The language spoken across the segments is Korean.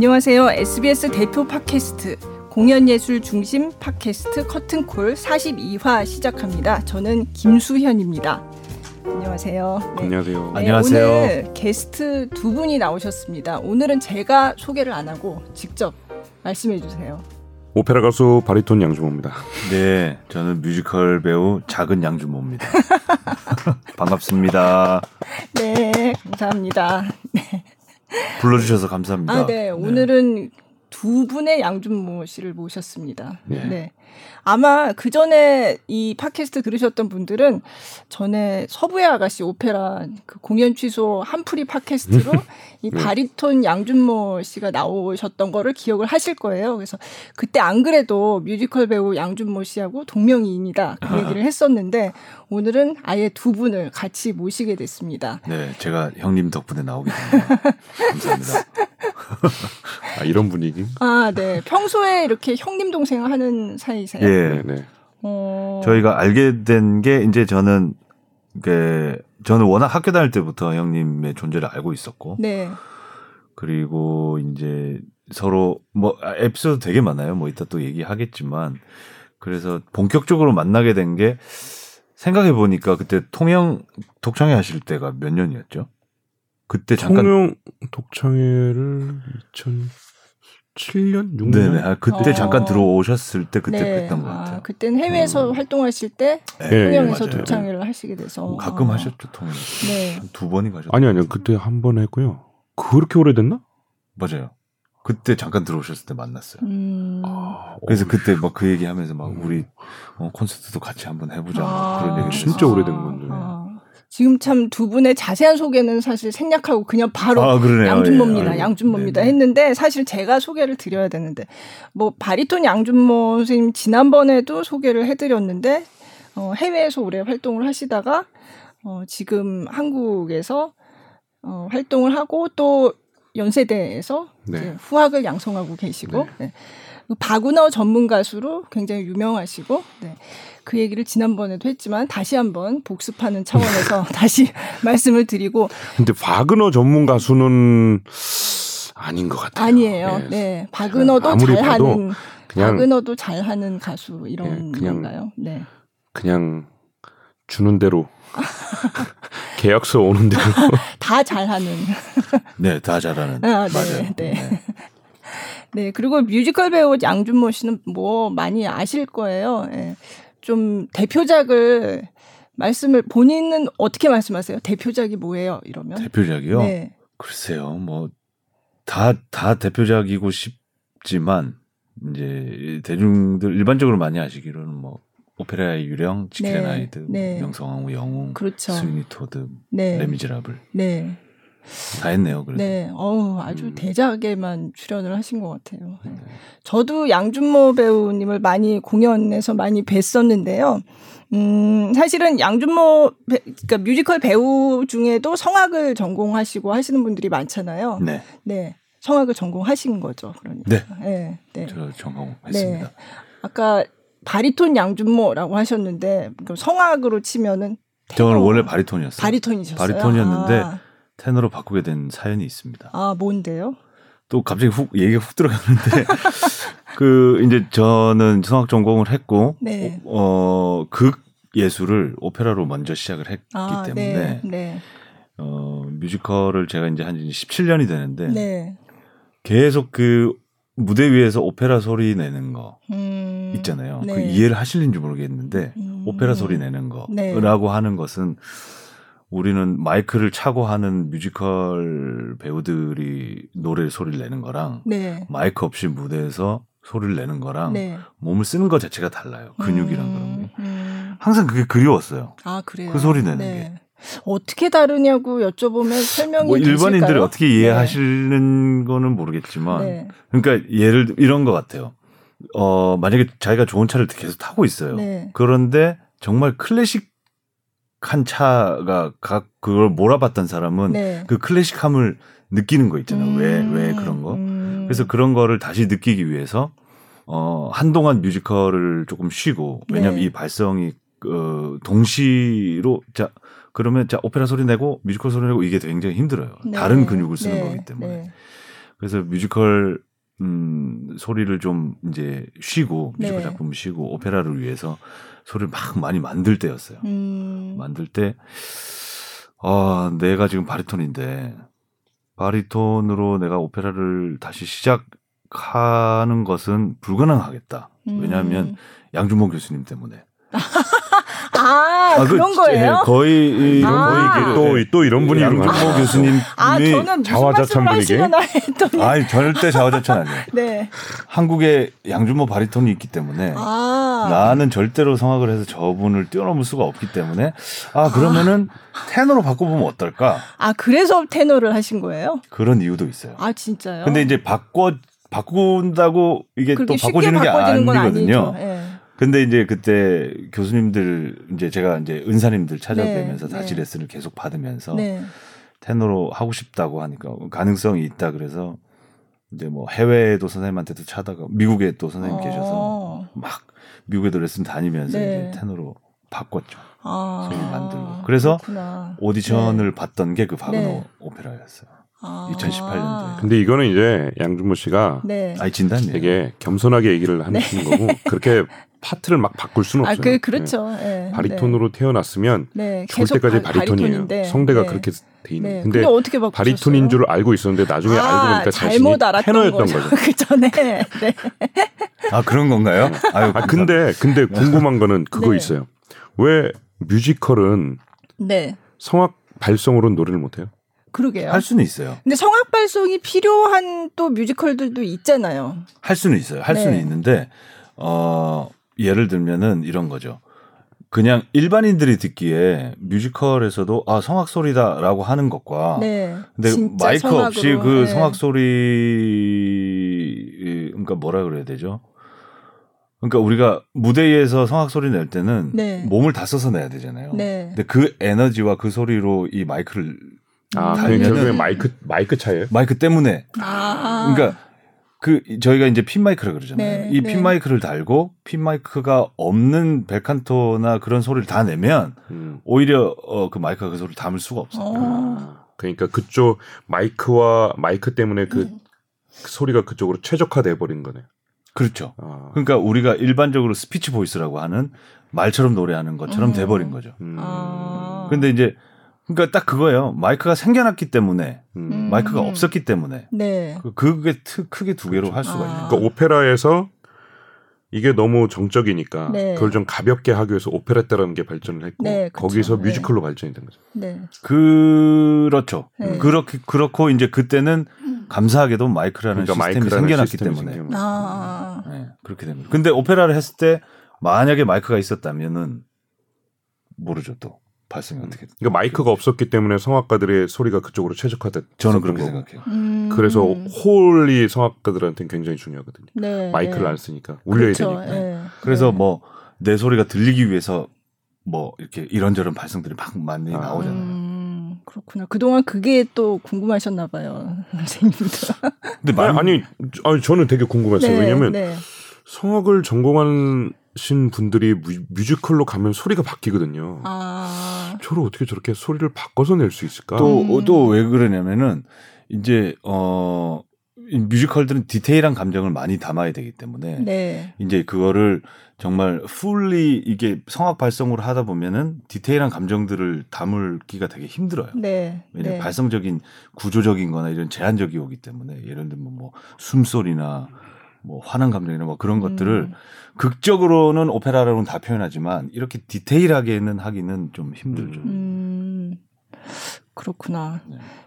안녕하세요. SBS 대표 팟캐스트 공연예술 중심 팟캐스트 커튼콜 42화 시작합니다. 저는 김수현입니다. 안녕하세요. 네. 안녕하세요. 안녕하세요. 오늘 게스트 두 분이 나오셨습니다. 오늘은 제가 소개를 안 하고 직접 말씀해 주세요. 오페라 가수 바리톤 양준모입니다. 네, 저는 뮤지컬 배우 작은 양준모입니다. 반갑습니다. 네, 감사합니다. 네. 불러주셔서 감사합니다. 아, 네, 오늘은 네. 두 분의 양준모 씨를 모셨습니다. 네. 네. 아마 그 전에 이 팟캐스트 들으셨던 분들은 전에 서부의 아가씨 오페라 그 공연 취소 한풀이 팟캐스트로 이 바리톤 양준모 씨가 나오셨던 거를 기억을 하실 거예요. 그래서 그때 안 그래도 뮤지컬 배우 양준모 씨하고 동명이인이다 그 얘기를 했었는데 오늘은 아예 두 분을 같이 모시게 됐습니다. 네, 제가 형님 덕분에 나오게 됩니다. 감사합니다. 아, 이런 분위기? 아, 네. 평소에 이렇게 형님 동생을 하는 사이세요? 예, 네. 저희가 알게 된 게 이제 저는 워낙 학교 다닐 때부터 형님의 존재를 알고 있었고, 네. 그리고 이제 서로 뭐 에피소드 되게 많아요. 뭐 이따 또 얘기하겠지만, 그래서 본격적으로 만나게 된 게 생각해 보니까 그때 통영 독창회 하실 때가 몇 년이었죠? 그때 잠깐 통영 독창회를 2007년 6년 네네. 아, 그때 잠깐 들어오셨을 때 그때 네. 뵀던 것 같아요. 아, 그때는 해외에서 활동하실 때 통영에서 네, 독창회를 하시게 돼서 가끔 하셨죠 통영. 네. 두 번이 가셨죠. 아니요 그때 한 번 했고요. 그렇게 오래됐나? 맞아요. 그때 잠깐 들어오셨을 때 만났어요. 그래서 그때 막 그 얘기하면서 막 우리 콘서트도 같이 한번 해보자 그런 얘기. 진짜 오래된 건데. 지금 참 두 분의 자세한 소개는 사실 생략하고 그냥 바로 양준모입니다. 예, 양준모입니다. 했는데 사실 제가 소개를 드려야 되는데 뭐 바리톤 양준모 선생님 지난번에도 소개를 해드렸는데 해외에서 오래 활동을 하시다가 지금 한국에서 활동을 하고 또 연세대에서 이제 후학을 양성하고 계시고 네. 바그너 전문 가수로 굉장히 유명하시고 네. 그 얘기를 지난번에도 했지만 다시 한번 복습하는 차원에서 다시 말씀을 드리고. 근데 바그너 전문 가수는 아닌 것 같아요. 아니에요. 예. 네, 바그너도 잘하는 바그너도 잘하는 가수 이런 건가요? 예, 네. 그냥 주는 대로. 계약서 오는 대로 다 잘하는. 네, 다 잘하는. 아, 네, 맞아요. 네. 네. 네, 그리고 뮤지컬 배우 양준모 씨는 뭐 많이 아실 거예요. 네. 좀 대표작을 말씀을 본인은 어떻게 말씀하세요? 대표작이 뭐예요? 이러면 대표작이요? 네. 글쎄요, 뭐 다 대표작이고 싶지만 이제 대중들 일반적으로 많이 아시기로는 뭐. 오페라의 유령, 지킬앤 하이드, 네. 명성황후, 영웅, 그렇죠. 스미토드, 네. 레미제라블, 네. 다 했네요. 그래서. 네, 어우 아주 대작에만 출연을 하신 것 같아요. 네. 저도 양준모 배우님을 많이 공연에서 많이 뵀었는데요. 사실은 양준모 그러니까 뮤지컬 배우 중에도 성악을 전공하시고 하시는 분들이 많잖아요. 네. 네, 성악을 전공하신 거죠, 그러니까. 네, 네, 네. 저 전공했습니다. 네. 아까 바리톤 양준모라고 하셨는데 성악으로 치면은 저는 원래 바리톤이었어요. 바리톤이셨어요. 바리톤이었는데 테너로 바꾸게 된 사연이 있습니다. 아 뭔데요? 또 갑자기 얘기가 훅 들어가는데 그 이제 저는 성악 전공을 했고 네. 극 예술을 오페라로 먼저 시작을 했기 때문에 네, 네. 뮤지컬을 제가 이제 한 17년이 되는데 네. 계속 그 무대 위에서 오페라 소리 내는 거 있잖아요. 네. 그 이해를 하실는지 모르겠는데 오페라 소리 내는 거라고 네. 하는 것은 우리는 마이크를 차고 하는 뮤지컬 배우들이 노래 소리를 내는 거랑 네. 마이크 없이 무대에서 소리를 내는 거랑 네. 몸을 쓰는 것 자체가 달라요. 근육이랑 그런 게. 항상 그게 그리웠어요. 아, 그래요? 그 소리 내는 네. 게. 어떻게 다르냐고 여쭤보면 설명이 뭐 되실까요? 일반인들이 어떻게 이해하시는 네. 거는 모르겠지만 네. 그러니까 이런 것 같아요. 만약에 자기가 좋은 차를 계속 타고 있어요. 네. 그런데 정말 클래식한 차가 그걸 몰아봤던 사람은 네. 그 클래식함을 느끼는 거 있잖아요. 왜 그런 거. 그래서 그런 거를 다시 느끼기 위해서 한동안 뮤지컬을 조금 쉬고 왜냐하면 네. 이 발성이 동시로 자 그러면 자 오페라 소리 내고 뮤지컬 소리 내고 이게 굉장히 힘들어요. 네. 다른 근육을 쓰는 네. 거기 때문에. 네. 그래서 뮤지컬 소리를 좀 이제 쉬고 뮤지컬 작품 쉬고 오페라를 위해서 소리를 막 많이 만들 때였어요. 만들 때 아, 내가 지금 바리톤인데 바리톤으로 내가 오페라를 다시 시작하는 것은 불가능하겠다. 왜냐하면 양준모 교수님 때문에. 아, 그런 거예요? 예, 거의 아~ 또 이런 분이 양준모 교수님이 자화자찬 분이게. 아니 절대 자화자찬 아니에요. 네. 한국에 양준모 바리톤이 있기 때문에 아~ 나는 절대로 성악을 해서 저분을 뛰어넘을 수가 없기 때문에 아 그러면은 테너로 바꿔보면 어떨까? 아 그래서 테너를 하신 거예요? 그런 이유도 있어요. 아 진짜요? 근데 이제 바꾼다고 이게 또 바꿔지는 게 아니거든요. 근데 이제 그때 교수님들 이제 제가 이제 은사님들 찾아뵈면서 다시 레슨을 계속 받으면서 테너로 하고 싶다고 하니까 가능성이 있다 그래서 이제 뭐 해외에도 선생님한테도 찾아가 미국에 또 선생님 계셔서 막 미국에도 레슨 다니면서 이제 테너로 바꿨죠. 소리 만들고. 그래서 그렇구나. 오디션을 봤던 게 그 바그너 오페라였어요. 2018년도에. 근데 이거는 이제 양준모 씨가 되게 겸손하게 얘기를 하는 거고 그렇게 파트를 막 바꿀 수는 없어요. 그렇죠. 네. 바리톤으로 태어났으면 죽을 때까지 바리톤이에요. 성대가 그렇게 돼 있는. 근데 어떻게 바리톤인 줄 알고 있었는데 나중에 알고 보니까 자신이 테너였던 거죠. 그 전에. 네. 아 그런 건가요? 네. 아유, 근데 궁금한 거는 그거 있어요. 왜 뮤지컬은 성악 발성으로는 노래를 못해요? 그러게요. 할 수는 있어요. 근데 성악 발성이 필요한 또 뮤지컬들도 있잖아요. 할 수는 있어요. 할 수는 있는데 예를 들면은 이런 거죠. 그냥 일반인들이 듣기에 뮤지컬에서도 아 성악 소리다라고 하는 것과 근데 마이크 성악으로, 없이 그 성악 소리 그러니까 뭐라 그래야 되죠? 그러니까 우리가 무대 위에서 성악 소리 낼 때는 몸을 다 써서 내야 되잖아요. 근데 그 에너지와 그 소리로 이 마이크를 결국에 마이크 차이예요? 마이크 때문에. 그러니까 저희가 이제 핀 마이크라 그러잖아요. 이 핀 마이크를 달고 핀 마이크가 없는 벨칸토나 그런 소리를 다 내면 오히려 그 마이크가 그 소리를 담을 수가 없어요. 그러니까 그쪽 마이크 때문에 그 소리가 그쪽으로 최적화돼 버린 거네요. 그렇죠. 그러니까 우리가 일반적으로 스피치 보이스라고 하는 말처럼 노래하는 것처럼 돼 버린 거죠. 근데 이제 그러니까 딱 그거예요. 마이크가 생겨났기 때문에 마이크가 없었기 때문에 그게 크게 두 개로 할 수가 있어요. 그러니까 오페라에서 이게 너무 정적이니까 그걸 좀 가볍게 하기 위해서 오페레타라는 게 발전을 했고 거기서 뮤지컬로 발전이 된 거죠. 그렇죠. 그렇고 이제 그때는 감사하게도 마이크라는 시스템이 생겨났기 때문에 그렇게 됩니다. 근데 오페라를 했을 때 만약에 마이크가 있었다면은 모르죠 또. 발성이 어떻게? 그러니까 마이크가 없었기 때문에 성악가들의 소리가 그쪽으로 최적화됐. 저는 그렇게 생각해요. 그래서 홀이 성악가들한테는 굉장히 중요하거든요. 마이크를 안 쓰니까 울려야 되니까. 그래서 뭐 내 소리가 들리기 위해서 뭐 이렇게 이런저런 발성들이 막 많이 나오잖아요. 그렇구나. 그동안 그게 또 궁금하셨나 봐요, 선생님도. 근데 아니 저는 되게 궁금했어요. 왜냐하면 성악을 전공한 신 분들이 뮤지컬로 가면 소리가 바뀌거든요. 저를 어떻게 저렇게 소리를 바꿔서 낼 수 있을까? 또 왜 그러냐면은 이제 뮤지컬들은 디테일한 감정을 많이 담아야 되기 때문에 이제 그거를 정말 풀리 이게 성악 발성으로 하다 보면은 디테일한 감정들을 담을기가 되게 힘들어요. 왜냐면 발성적인 구조적인거나 이런 제한적이 오기 때문에 예를 들면 뭐 숨소리나 뭐 화난 감정이나 뭐 그런 것들을 극적으로는 오페라로는 다 표현하지만 이렇게 디테일하게는 하기는 좀 힘들죠. 그렇구나.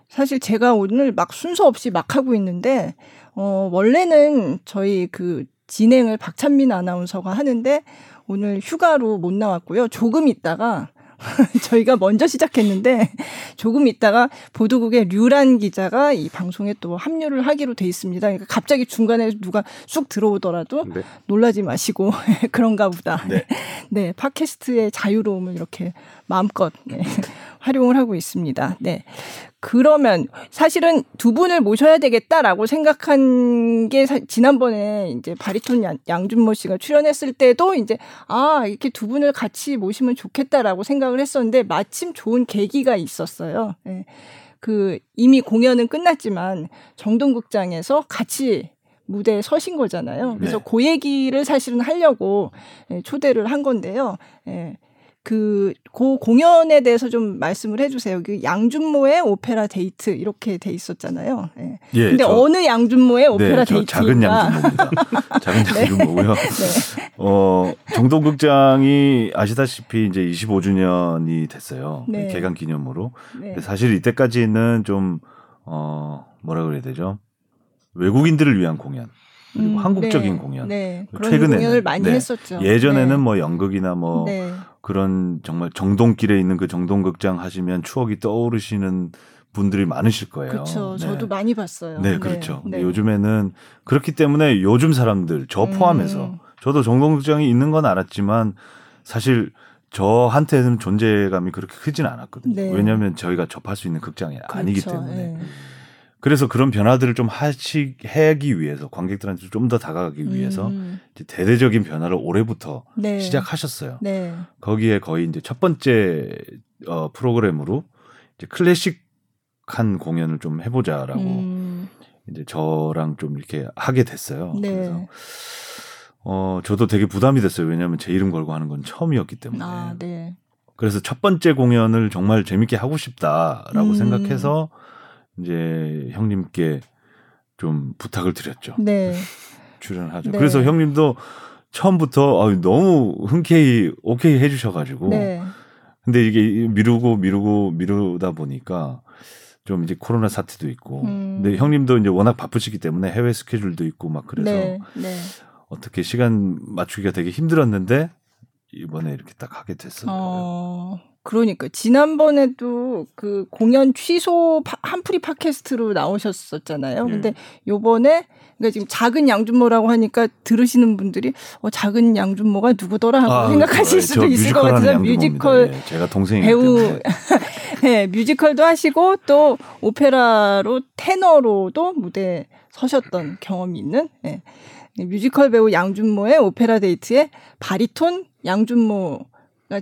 사실 제가 오늘 막 순서 없이 막 하고 있는데 원래는 저희 그 진행을 박찬민 아나운서가 하는데 오늘 휴가로 못 나왔고요. 조금 있다가 저희가 먼저 시작했는데 조금 있다가 보도국의 류란 기자가 이 방송에 또 합류를 하기로 돼 있습니다. 그러니까 갑자기 중간에 누가 쑥 들어오더라도 놀라지 마시고 그런가 보다. 팟캐스트의 자유로움을 이렇게 마음껏 활용을 하고 있습니다. 그러면 사실은 두 분을 모셔야 되겠다라고 생각한 게 지난번에 이제 바리톤 양준모 씨가 출연했을 때도 이제 이렇게 두 분을 같이 모시면 좋겠다라고 생각을 했었는데 마침 좋은 계기가 있었어요. 그 이미 공연은 끝났지만 정동극장에서 같이 무대에 서신 거잖아요. 그래서 네. 그 얘기를 사실은 하려고 초대를 한 건데요. 그 공연에 대해서 좀 말씀을 해주세요. 그 양준모의 오페라 데이트 이렇게 돼 있었잖아요. 네. 예, 근데 어느 양준모의 오페라 데이트인가? 작은 양준모입니다. 작은 양준모고요. 네. 정동극장이 아시다시피 이제 25주년이 됐어요. 네. 개강 기념으로. 네. 근데 사실 이때까지는 좀 뭐라 그래야 되죠? 외국인들을 위한 공연. 그리고 한국적인 네, 공연. 네, 최근에는 그런 공연을 많이 네, 했었죠. 예전에는 네. 뭐 연극이나 뭐 네. 그런 정말 정동길에 있는 그 정동극장 하시면 추억이 떠오르시는 분들이 많으실 거예요. 그렇죠. 네. 저도 많이 봤어요. 네, 그렇죠. 네. 근데 네. 요즘에는 그렇기 때문에 요즘 사람들 저 포함해서 저도 정동극장이 있는 건 알았지만 사실 저한테는 존재감이 그렇게 크진 않았거든요. 네. 왜냐하면 저희가 접할 수 있는 극장이 그렇죠. 아니기 때문에. 네. 그래서 그런 변화들을 좀 하기 위해서 관객들한테 좀 더 다가가기 위해서 이제 대대적인 변화를 올해부터 네. 시작하셨어요. 네. 거기에 거의 이제 첫 번째 프로그램으로 이제 클래식한 공연을 좀 해보자라고 이제 저랑 좀 이렇게 하게 됐어요. 네. 그래서 저도 되게 부담이 됐어요. 왜냐하면 제 이름 걸고 하는 건 처음이었기 때문에. 아, 네. 그래서 첫 번째 공연을 정말 재밌게 하고 싶다라고 생각해서. 이제 형님께 좀 부탁을 드렸죠. 네. 출연하죠. 네. 그래서 형님도 처음부터 너무 흔쾌히 오케이 해주셔가지고. 네. 근데 이게 미루다 보니까 좀 이제 코로나 사태도 있고. 근데 형님도 이제 워낙 바쁘시기 때문에 해외 스케줄도 있고 막 그래서 네. 네. 어떻게 시간 맞추기가 되게 힘들었는데 이번에 이렇게 딱 하게 됐어요. 그러니까 지난번에도 그 공연 취소 한풀이 팟캐스트로 나오셨었잖아요. 근데 요번에 그러니까 지금 작은 양준모라고 하니까 들으시는 분들이 작은 양준모가 누구더라 하고 생각하실 수도 있을 것 같아서 뮤지컬 예, 제가 동생이기 때문에. 네, 뮤지컬도 하시고 또 오페라로 테너로도 무대에 서셨던 경험이 있는 네. 뮤지컬 배우 양준모의 오페라 데이트에 바리톤 양준모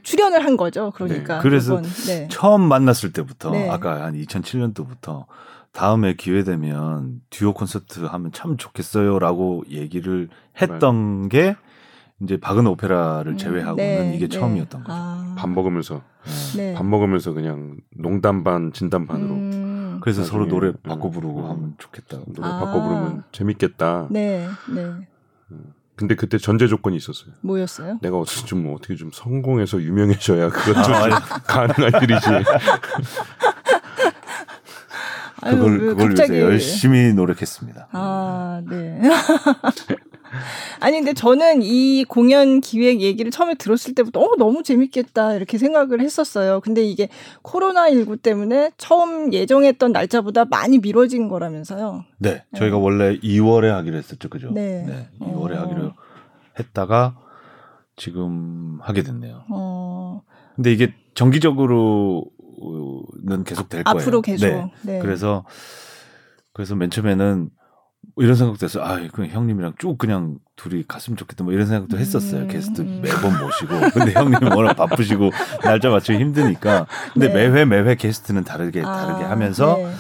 출연을 한 거죠. 그러니까 네, 그래서 네. 처음 만났을 때부터 네. 아까 한 2007년도부터 다음에 기회 되면 듀오 콘서트 하면 참 좋겠어요라고 얘기를 했던 게 이제 바그너 오페라를 제외하고는 네, 이게 네. 처음이었던 거죠. 밥 먹으면서 네. 밥 먹으면서 그냥 농담 반 진담 반으로 그래서 서로 노래 바꿔 부르고 하면 좋겠다. 노래 바꿔 부르면 재밌겠다. 네. 네. 근데 그때 전제 조건이 있었어요. 뭐였어요? 내가 어떻게 좀 성공해서 유명해져야 그것 좀 가능한 일이지. 그걸 갑자기... 위해서 열심히 노력했습니다. 아, 네. 아니 근데 저는 이 공연 기획 얘기를 처음에 들었을 때부터 너무 재밌겠다 이렇게 생각을 했었어요. 근데 이게 코로나19 때문에 처음 예정했던 날짜보다 많이 미뤄진 거라면서요. 네. 저희가 원래 2월에 하기로 했었죠. 그죠? 네. 네 2월에 하기로 했다가 지금 하게 됐네요. 근데 이게 정기적으로는 계속 될 거예요. 앞으로 계속. 네. 네. 그래서 맨 처음에는 이런 생각도 했어요. 그 형님이랑 쭉 그냥 둘이 갔으면 좋겠다. 뭐 이런 생각도 했었어요. 게스트 매번 모시고. 근데 형님은 워낙 바쁘시고 날짜 맞추기 힘드니까. 근데 네. 매회 게스트는 다르게 하면서 네.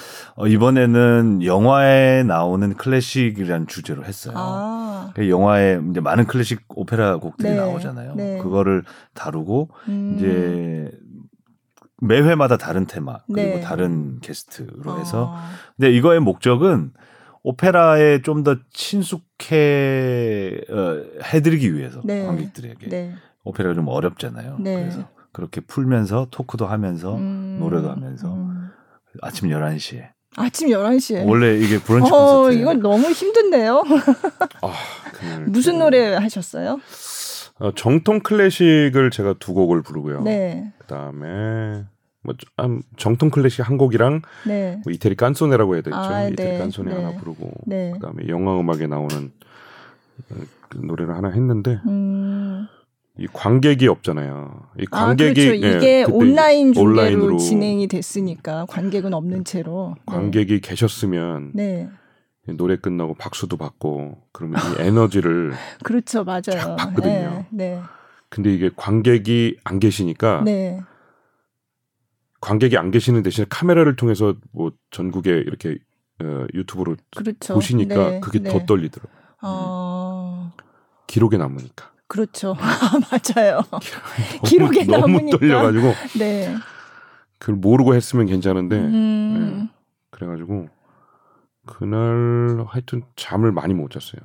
이번에는 영화에 나오는 클래식이라는 주제로 했어요. 영화에 이제 많은 클래식 오페라 곡들이 네. 나오잖아요. 네. 그거를 다루고 이제 매회마다 다른 테마 그리고 네. 다른 게스트로 해서. 근데 이거의 목적은 오페라에 좀 더 친숙해 해드리기 위해서 네. 관객들에게 네. 오페라가 좀 어렵잖아요. 네. 그래서 그렇게 풀면서 토크도 하면서 노래도 하면서 아침 11시에 원래 이게 브런치 콘서트 이건 너무 힘든데요. 무슨 노래 하셨어요? 정통 클래식을 제가 두 곡을 부르고요. 네. 그다음에 뭐 정통 클래식 한 곡이랑 네. 뭐 이태리 깐소네라고 해야 되죠. 이태리 네. 깐소네 네. 하나 부르고 네. 그다음에 영화 음악에 나오는 그 노래를 하나 했는데 이 관객이 없잖아요. 이 관객이 그렇죠. 네, 이게 온라인 중계로 진행이 됐으니까 관객은 없는 채로 관객이 네. 계셨으면 네. 노래 끝나고 박수도 받고 그러면 이 에너지를 그렇죠, 맞아요. 받거든요. 네, 네. 근데 이게 관객이 안 계시니까. 네. 관객이 안 계시는 대신에 카메라를 통해서 뭐 전국에 이렇게 유튜브로 그렇죠. 보시니까 네. 그게 네. 더 떨리더라고요. 기록에 남으니까. 그렇죠. 맞아요. 기록에 남으니까. 너무 떨려가지고. 네. 그걸 모르고 했으면 괜찮은데 네. 그래가지고 그날 하여튼 잠을 많이 못 잤어요.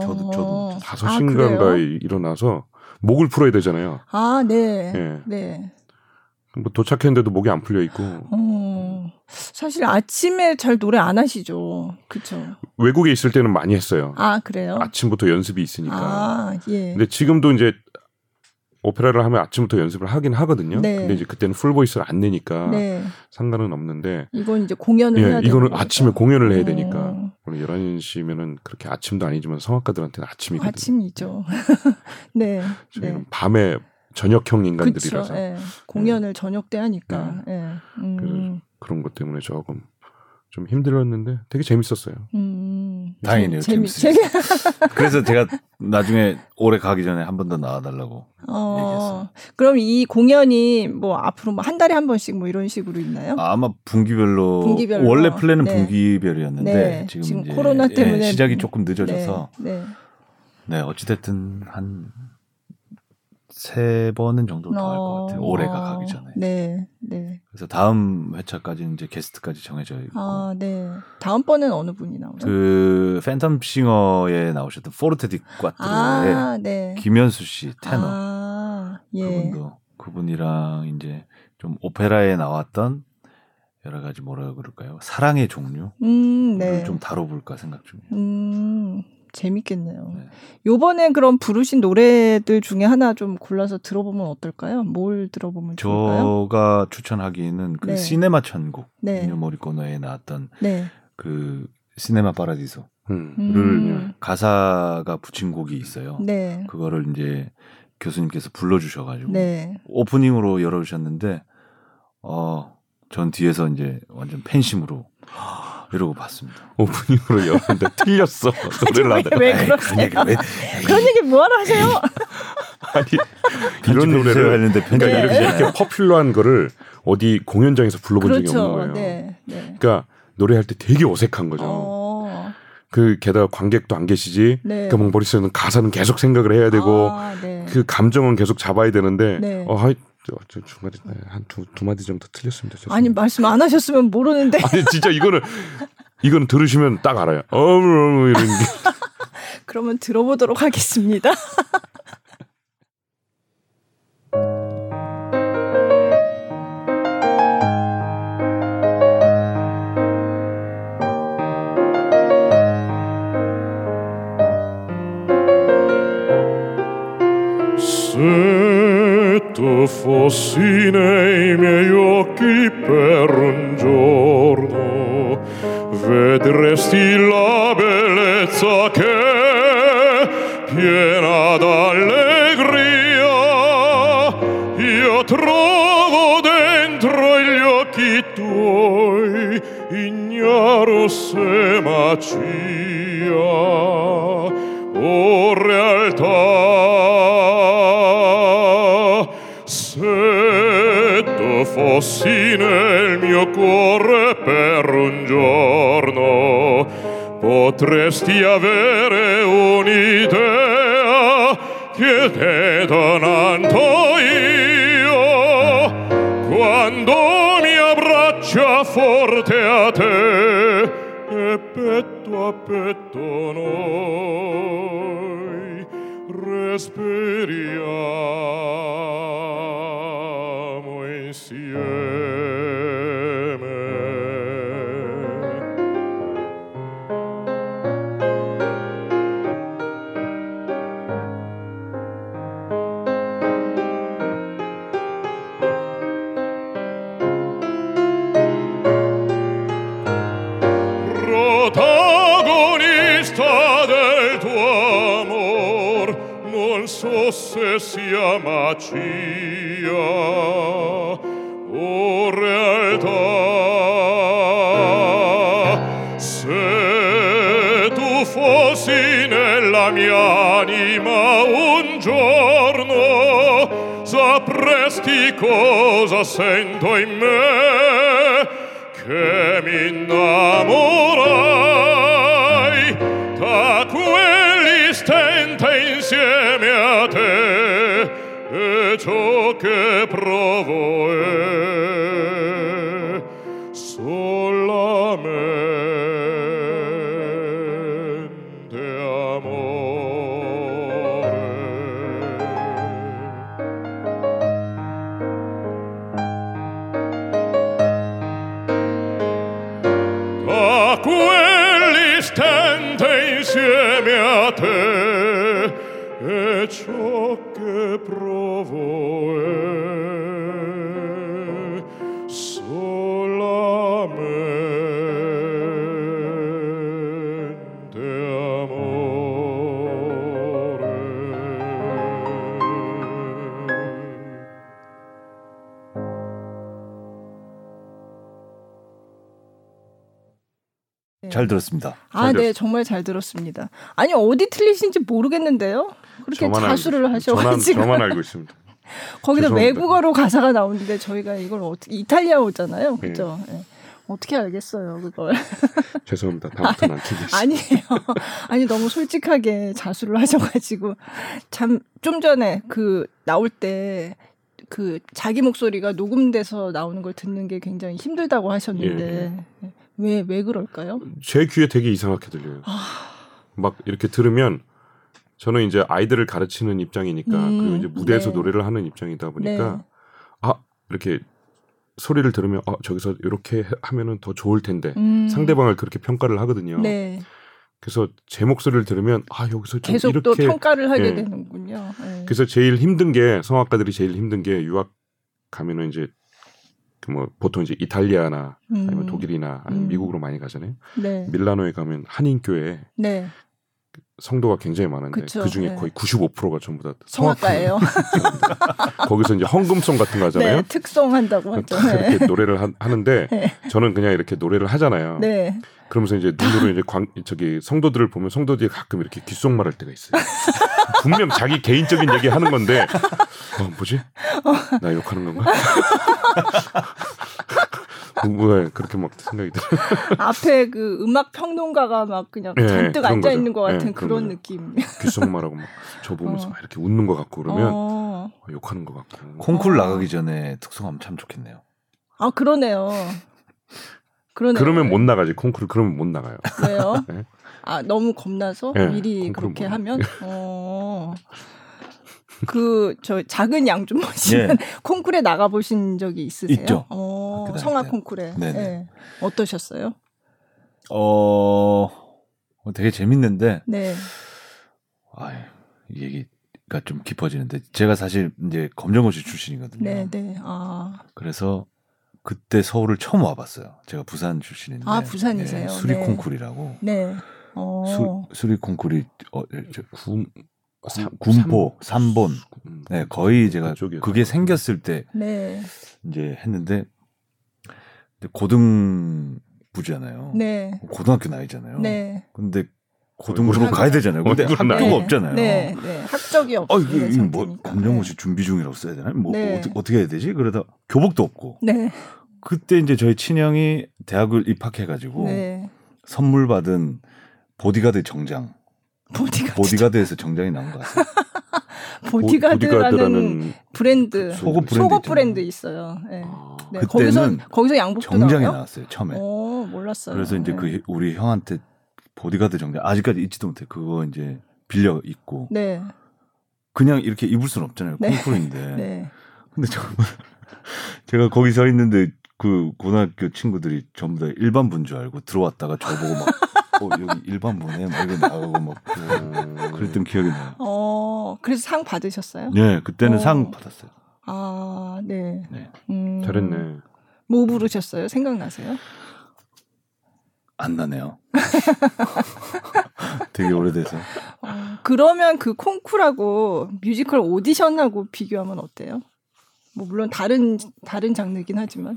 저도 5시인가에 일어나서 목을 풀어야 되잖아요. 아, 네. 네. 네. 뭐 도착했는데도 목이 안 풀려 있고. 사실 아침에 잘 노래 안 하시죠. 그렇죠. 외국에 있을 때는 많이 했어요. 아, 그래요? 아침부터 연습이 있으니까. 아, 예. 근데 지금도 이제 오페라를 하면 아침부터 연습을 하긴 하거든요. 네. 근데 이제 그때는 풀 보이스를 안 내니까 네. 상관은 없는데 이건 이제 공연을 해야 되니까. 이거는 아침에 공연을 해야 되니까. 원래 11시면은 그렇게 아침도 아니지만 성악가들한테는 아침이거든요. 아침이죠. 네. 저희는 네. 밤에 저녁형 인간들이라서 그쵸, 예. 공연을 저녁 때 하니까 예. 그래서 그런 것 때문에 조금 좀 힘들었는데 되게 재밌었어요. 다행이네요. 재밌어요. 그래서 제가 나중에 올해 가기 전에 한 번 더 나와달라고 얘기했어요. 그럼 이 공연이 뭐 앞으로 뭐 한 달에 한 번씩 뭐 이런 식으로 있나요? 아마 분기별로 원래 플랜은 네. 분기별이었는데 네. 지금 이제 코로나 때문에 시작이 조금 늦어져서 네, 네. 네 어찌됐든 한 3번은 정도 더 할 것 같아요. 올해가 가기 전에. 네, 네. 그래서 다음 회차까지 이제 게스트까지 정해져 있고. 아, 네. 다음 번엔 어느 분이 나오죠? 그 팬텀 싱어에 나오셨던 포르테디 꽈트로의 아, 네. 김현수 씨 테너. 아, 예. 그분이랑 이제 좀 오페라에 나왔던 여러 가지 뭐라 그럴까요? 사랑의 종류를 네. 좀 다뤄볼까 생각 중이에요. 재밌겠네요. 네. 요번엔 그럼 부르신 노래들 중에 하나 좀 골라서 들어보면 어떨까요? 뭘 들어보면 좋을까요? 제가 추천하기에는 그 네. 시네마 천국 이뉴 모리코네에 나왔던 네. 그 시네마 파라디소를 가사가 붙인 곡이 있어요. 네. 그거를 이제 교수님께서 불러주셔가지고 네. 오프닝으로 열어주셨는데 전 뒤에서 이제 완전 팬심으로 이러고 봤습니다. 오프닝으로 열었는데 틀렸어. 노래를 하다가. 왜 그러세요? 그런 얘기 뭐하러 하세요? 아니 이런 노래를 했는데 그러니까 네. 이렇게 퍼퓰러한 거를 어디 공연장에서 불러본 그렇죠. 적이 없는 거예요. 네. 네. 그러니까 노래할 때 되게 어색한 거죠. 그 게다가 관객도 안 계시지. 네. 그러니까 머릿속에는 가사는 계속 생각을 해야 되고 네. 그 감정은 계속 잡아야 되는데 네. 저 중간에 한 두 마디 정도 틀렸습니다. 죄송합니다. 아니 말씀 안 하셨으면 모르는데. 아니 진짜 이거는 들으시면 딱 알아요. 이런. 그러면 들어보도록 하겠습니다. Se fossi nei miei occhi per un giorno, vedresti la bellezza che piena d'allegria io trovo dentro gli occhi tuoi, ignaro se magia o realtà. Fossi nel mio cuore per un giorno, potresti avere un'idea che te donando io, quando mi abbraccia forte a te e petto a petto noi respiriamo. Protagonista del tuo amor, non so se sia magia o realtà. Se tu fossi nella mia anima un giorno sapresti cosa sento in me che mi innamorai da quell'istante insieme a te e ciò che provo è solamente e ciò che provo è solamente amore. 잘 들었습니다. 아, 네, 정말 잘 들었습니다. 아니, 어디 틀리신지 모르겠는데요. 그렇게 자수를 하셔가지고 저만 알고 있습니다. 거기다 죄송합니다. 외국어로 가사가 나오는데 저희가 이걸 어떻게 이탈리아어잖아요, 그렇죠? 네. 어떻게 알겠어요, 그걸? 죄송합니다. 다음부터는 안 틀리겠습니다. 아니에요. 아니 너무 솔직하게 자수를 하셔가지고 참 좀 전에 그 나올 때. 그 자기 목소리가 녹음돼서 나오는 걸 듣는 게 굉장히 힘들다고 하셨는데 왜 그럴까요? 제 귀에 되게 이상하게 들려요. 막 이렇게 들으면 저는 이제 아이들을 가르치는 입장이니까 그리고 이제 무대에서 노래를 하는 입장이다 보니까 이렇게 소리를 들으면 저기서 이렇게 하면은 더 좋을 텐데 상대방을 그렇게 평가를 하거든요. 네. 그래서 제 목소리를 들으면 여기서 좀 계속 이렇게 또 평가를 하게 되는군요. 네. 그래서 제일 힘든 게 성악가들이 제일 힘든 게 유학 가면은 이제 뭐 보통 이제 이탈리아나 아니면 독일이나 아니면 미국으로 많이 가잖아요. 네. 밀라노에 가면 한인교회 성도가 굉장히 많은데 그쵸, 그 중에 거의 95%가 전부 다 성악가예요. 거기서 이제 헌금송 같은 거 하잖아요. 네, 특송한다고 하죠. 이렇게 노래를 하는데 저는 그냥 이렇게 노래를 하잖아요. 네. 그러면서 이제 눈으로 이제 성도들을 보면 성도들이 가끔 이렇게 귓속말할 때가 있어요. 분명 자기 개인적인 얘기 하는 건데 뭐지? 나 욕하는 건가? 왜 그렇게 막 생각이 들어요. 앞에 그 음악 평론가가 막 그냥 잔뜩 앉아 있는 것 같은 그런 느낌. 귓속말하고 막 저 보면서 막 이렇게 웃는 것 같고 그러면 욕하는 것 같고. 콩쿨 나가기 전에 특성하면 참 좋겠네요. 아 그러네요. 그러면 못 나가지 콩쿨 그러면 못 나가요. 왜요? 네. 아 너무 겁나서 미리 그렇게 하면. 저 작은 양준모 씨는 콩쿨에 나가 보신 적이 있으세요? 있죠. 성악 콩쿨에. 네. 어떠셨어요? 되게 재밌는데. 네. 이 얘기가 좀 깊어지는데 제가 사실 이제 검정고시 출신이거든요. 네, 네. 아. 그래서 그때 서울을 처음 와봤어요. 제가 부산 출신인데. 아, 부산이세요? 네, 수리 콩쿨이라고. 네. 수리 콩쿨이 군포, 삼본. 네, 거의 제가 그게 생겼을 때 이제 했는데 고등부잖아요. 네. 고등학교 나이잖아요. 네. 근데 고등부로 가야 되잖아요. 근데 학교가 없잖아요. 네. 네. 학적이 없어요. 이게 뭐 검정고시 준비 중이라고 써야 되나요? 어떻게 해야 되지? 그러다 교복도 없고. 네. 그때 이제 저희 친형이 대학을 입학해가지고 선물 받은 보디가드 정장. 보디가드에서 정장이 나온 것 같아요. 보디가드라는 브랜드 속옷 브랜드 있어요. 네. 네. 거기서 양복도 정장이 나왔어요. 처음에. 몰랐어요. 그래서 이제 그 우리 형한테 보디가드 정장 아직까지 잊지도 못해. 그거 이제 빌려 입고. 네. 그냥 이렇게 입을 수는 없잖아요. 콩쿨인데. 네. 근데 정말 제가 거기 서 있는데 그 고등학교 친구들이 전부 다 일반부인 줄 알고 들어왔다가 저보고 막. 여기 일반부네 막 이거 나오고 막 그랬던 기억이 나요. 그래서 상 받으셨어요? 네, 그때는 상 받았어요. 아, 네. 네. 잘했네. 뭐 부르셨어요? 생각나세요? 안 나네요. 되게 오래돼서. 그러면 그 콩쿨하고 뮤지컬 오디션하고 비교하면 어때요? 뭐 물론 다른 장르긴 하지만.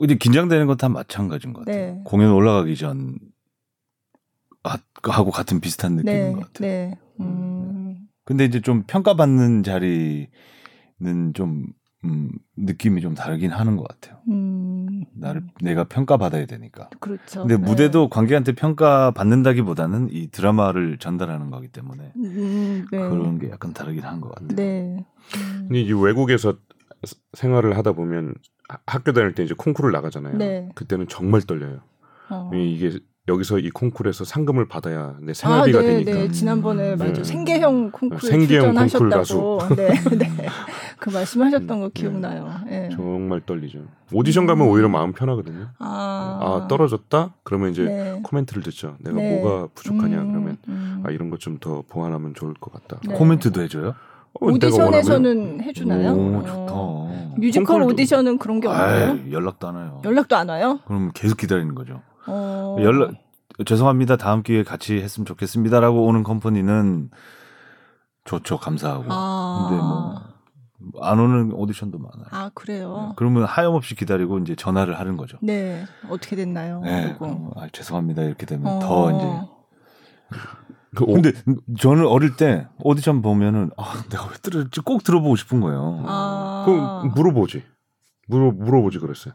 근데 긴장되는 건 다 마찬가지인 것 같아요. 네. 공연 올라가기 전. 하고 같은 비슷한 느낌인 것 같아요. 근데 이제 좀 평가받는 자리인 좀 느낌이 좀 다르긴 하는 것 같아요. 내가 평가받아야 되니까. 그렇죠. 근데 무대도 네. 관객한테 평가받는다기보다는 이 드라마를 전달하는 거기 때문에 네. 그런 게 약간 다르긴 한 것 같아요. 네. 근데 이제 외국에서 생활을 하다 보면 학교 다닐 때 이제 콩쿠르를 나가잖아요. 네. 그때는 정말 떨려요. 이게 여기서 이 콩쿠르에서 상금을 받아야 내 생활비가 되니까. 네, 지난번에 맞죠. 생계형 콩쿠르에 출전하셨다고. 네. 그 말씀하셨던 거 기억나요. 네. 정말 떨리죠. 오디션 가면 오히려 마음 편하거든요. 아 떨어졌다? 그러면 이제 코멘트를 듣죠. 내가 뭐가 부족하냐 그러면 이런 것 좀 더 보완하면 좋을 것 같다. 네. 코멘트도 해줘요? 오디션에서는 해주나요? 오, 좋다. 뮤지컬 오디션은 그런 게 없나요? 연락도 안 와요. 연락도 안 와요? 그럼 계속 기다리는 거죠. 연락 죄송합니다. 다음 기회에 같이 했으면 좋겠습니다라고 오는 컴퍼니는 좋죠. 감사하고. 근데 뭐 안 오는 오디션도 많아요. 아, 그래요? 네, 그러면 하염없이 기다리고 이제 전화를 하는 거죠. 네. 어떻게 됐나요? 네. 죄송합니다. 이렇게 되면 더 이제 근데 저는 어릴 때 오디션 보면은 내가 왜 들었지 꼭 들어보고 싶은 거예요. 그럼 물어보지 그랬어요.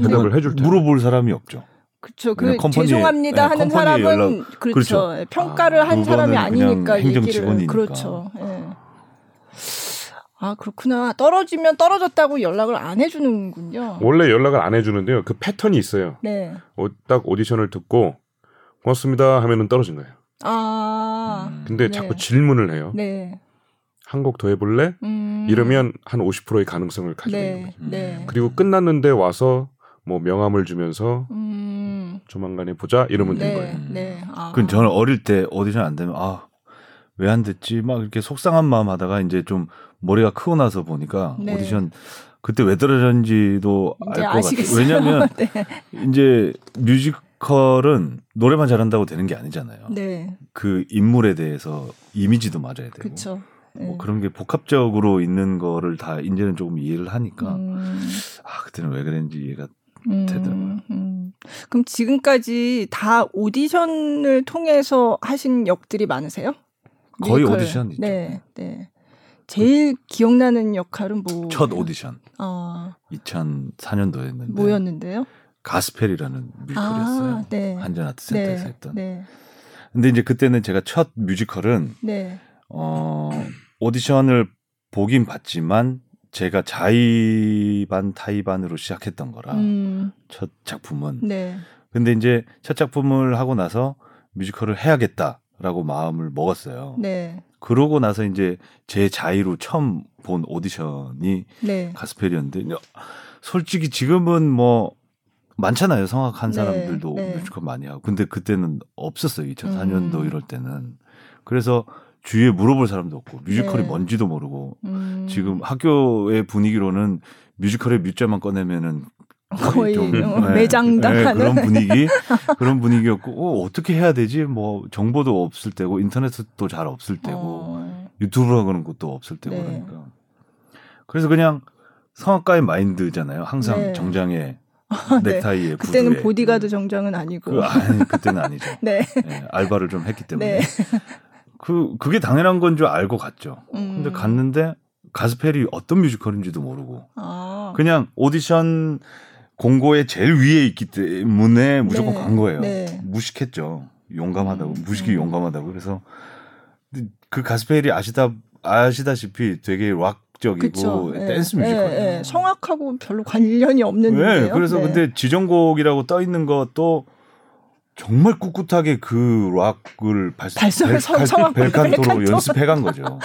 대답을 해줄 때 물어볼 사람이 없죠. 그렇죠. 그 죄송합니다 하는 사람은 그렇죠. 평가를 한 사람이 아니니까 행정 직원이니까. 그렇죠. 예. 아 그렇구나. 떨어지면 떨어졌다고 연락을 안 해주는군요. 원래 연락을 안 해주는데요. 그 패턴이 있어요. 네. 딱 오디션을 듣고 고맙습니다 하면은 떨어진 거예요. 근데 자꾸 질문을 해요. 네. 한 곡 더 해볼래? 이러면 한 50%의 가능성을 가지고 있는 거죠. 네. 그리고 끝났는데 와서 뭐 명함을 주면서 조만간에 보자 이러면 된 거예요. 네. 그럼 저는 어릴 때 오디션 안 되면 왜 안 됐지? 막 이렇게 속상한 마음 하다가 이제 좀 머리가 크고 나서 보니까 오디션 그때 왜 떨어졌는지도 알 것 같아요. 왜냐하면 이제 뮤지컬은 노래만 잘한다고 되는 게 아니잖아요. 네. 그 인물에 대해서 이미지도 맞아야 되고. 그렇죠. 뭐 그런 게 복합적으로 있는 거를 다 이제는 조금 이해를 하니까 그때는 왜 그랬는지 이해가 되더라고요. 그럼 지금까지 다 오디션을 통해서 하신 역들이 많으세요? 거의 뮤지컬. 오디션이죠. 네. 제일 기억나는 역할은 뭐? 첫 오디션. 2004년도였는데. 뭐였는데요? 가스펠이라는 뮤지컬이었어요. 한전아트센터에서 했던. 근데 이제 그때는 제가 첫 뮤지컬은 오디션을 보긴 봤지만 제가 자의반 타의반으로 시작했던 거라 첫 작품은. 근데 이제 첫 작품을 하고 나서 뮤지컬을 해야겠다라고 마음을 먹었어요. 그러고 나서 이제 제 자의로 처음 본 오디션이 가스펠이었는데 솔직히 지금은 뭐 많잖아요. 성악한 사람들도 뮤지컬 많이 하고. 근데 그때는 없었어요. 2004년도 이럴 때는. 그래서 주위에 물어볼 사람도 없고 뮤지컬이 뭔지도 모르고 지금 학교의 분위기로는 뮤지컬의 뮤자만 꺼내면은 거의 좀 매장당하는 그런 분위기 그런 분위기였고 어떻게 해야 되지? 뭐 정보도 없을 때고 인터넷도 잘 없을 때고 유튜브라는 것도 없을 때고 그러니까 그래서 그냥 성악가의 마인드잖아요. 항상 정장에 넥타이에 구두에 그때는 보디가드 정장은 아니고 그때는 아니죠. 알바를 좀 했기 때문에. 그게 당연한 건 줄 알고 갔죠. 근데 갔는데 가스펠이 어떤 뮤지컬인지도 모르고 그냥 오디션 공고에 제일 위에 있기 때문에 무조건 간 거예요. 무식했죠. 용감하다고 무식이 용감하다고. 그래서 그 가스펠이 아시다시피 되게 락적이고 그쵸, 댄스 뮤지컬이에요. 성악하고 별로 관련이 없는데요. 그래서 근데 지정곡이라고 떠 있는 것도 정말 꿋꿋하게 그 락을 벨칸토로 연습해간 거죠.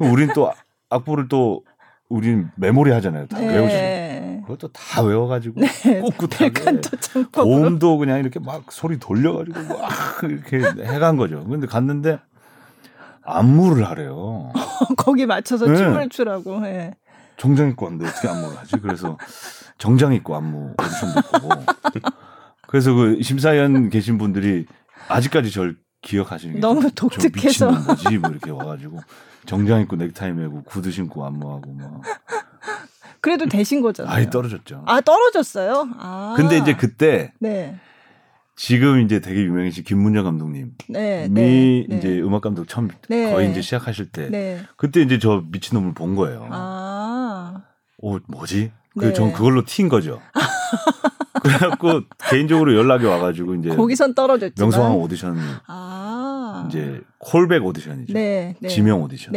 우린 또 악보를 우린 메모리 하잖아요. 다 외우죠. 그것도 다 외워가지고 꿋꿋하게 고음도 그냥 이렇게 막 소리 돌려가지고 막 이렇게 해간 거죠. 근데 갔는데 안무를 하래요. 거기 맞춰서 춤을 추라고. 정장 입고 왔는데 어떻게 안무를 하지? 그래서 정장 입고 안무 오디션도 보고. 그래서 그 심사위원 계신 분들이 아직까지 저를 기억하시는 게 너무 독특해서 미치는 거지 뭐 이렇게 와가지고 정장 입고 넥타이 메고 구두 신고 안무하고 막. 그래도 되신 거잖아요. 떨어졌죠. 떨어졌어요? 근데 이제 그때 지금 이제 되게 유명해진 김문정 감독님이 이제 음악 감독 처음 거의 이제 시작하실 때 그때 이제 저 미친놈을 본 거예요. 아, 오 뭐지? 그 전 그걸로 튄 거죠. 그래갖고 개인적으로 연락이 와가지고 이제 거기선 떨어졌지만 명성황후 오디션 이제 콜백 오디션이죠. 지명 오디션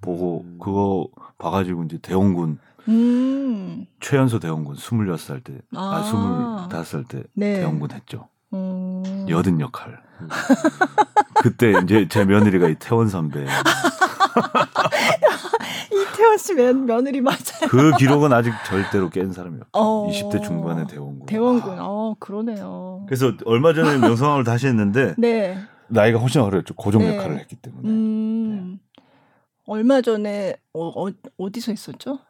보고 그거 봐가지고 이제 대원군 최연소 대원군 26살 때 25살 때 대원군 했죠. 여든 역할. 그때 이제 제 며느리가 이태원 선배. 이태원 씨 며느리 맞아요. 그 기록은 아직 절대로 깬 사람이 없죠. 20대 중반의 대원군. 대원군. 그러네요. 그래서 얼마 전에 명성황후를 다시 했는데 나이가 훨씬 어렸죠. 고정 역할을 했기 때문에. 얼마 전에 어디서 했었죠?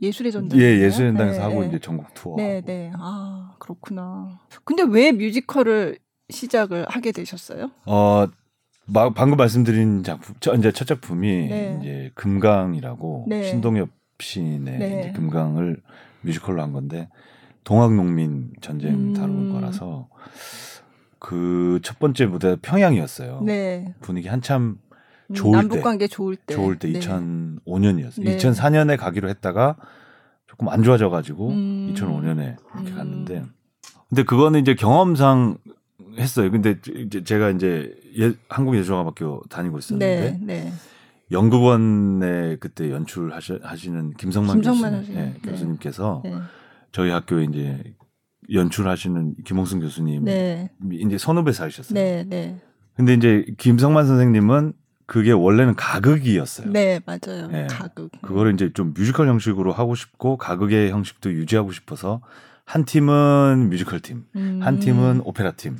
예술의 전당. 예, 예술의 전당에서 하고 이제 전국 투어. 아, 그렇구나. 근데 왜 뮤지컬을 시작을 하게 되셨어요? 방금 말씀드린 작품, 이제 첫 작품이 이제 금강이라고 신동엽 시인의 이제 금강을 뮤지컬로 한 건데 동학농민 전쟁 다룬 거라서 그 첫 번째 무대 평양이었어요. 분위기 한참 좋을 남북관계 좋을 때 2005년이었어요. 2004년에 가기로 했다가 조금 안 좋아져가지고 2005년에 이렇게 갔는데, 근데 그거는 이제 경험상 했어요. 근데 이제 제가 이제 한국예술종합학교 다니고 있었는데 연극원에 그때 연출하시는 김성만 교수님, 교수님께서 저희 학교에 이제 연출하시는 김홍승 교수님 이제 선후배 사이셨어요. 근데 이제 김성만 선생님은 그게 원래는 가극이었어요. 맞아요. 가극. 그거를 이제 좀 뮤지컬 형식으로 하고 싶고 가극의 형식도 유지하고 싶어서 한 팀은 뮤지컬 팀, 한 팀은 오페라 팀.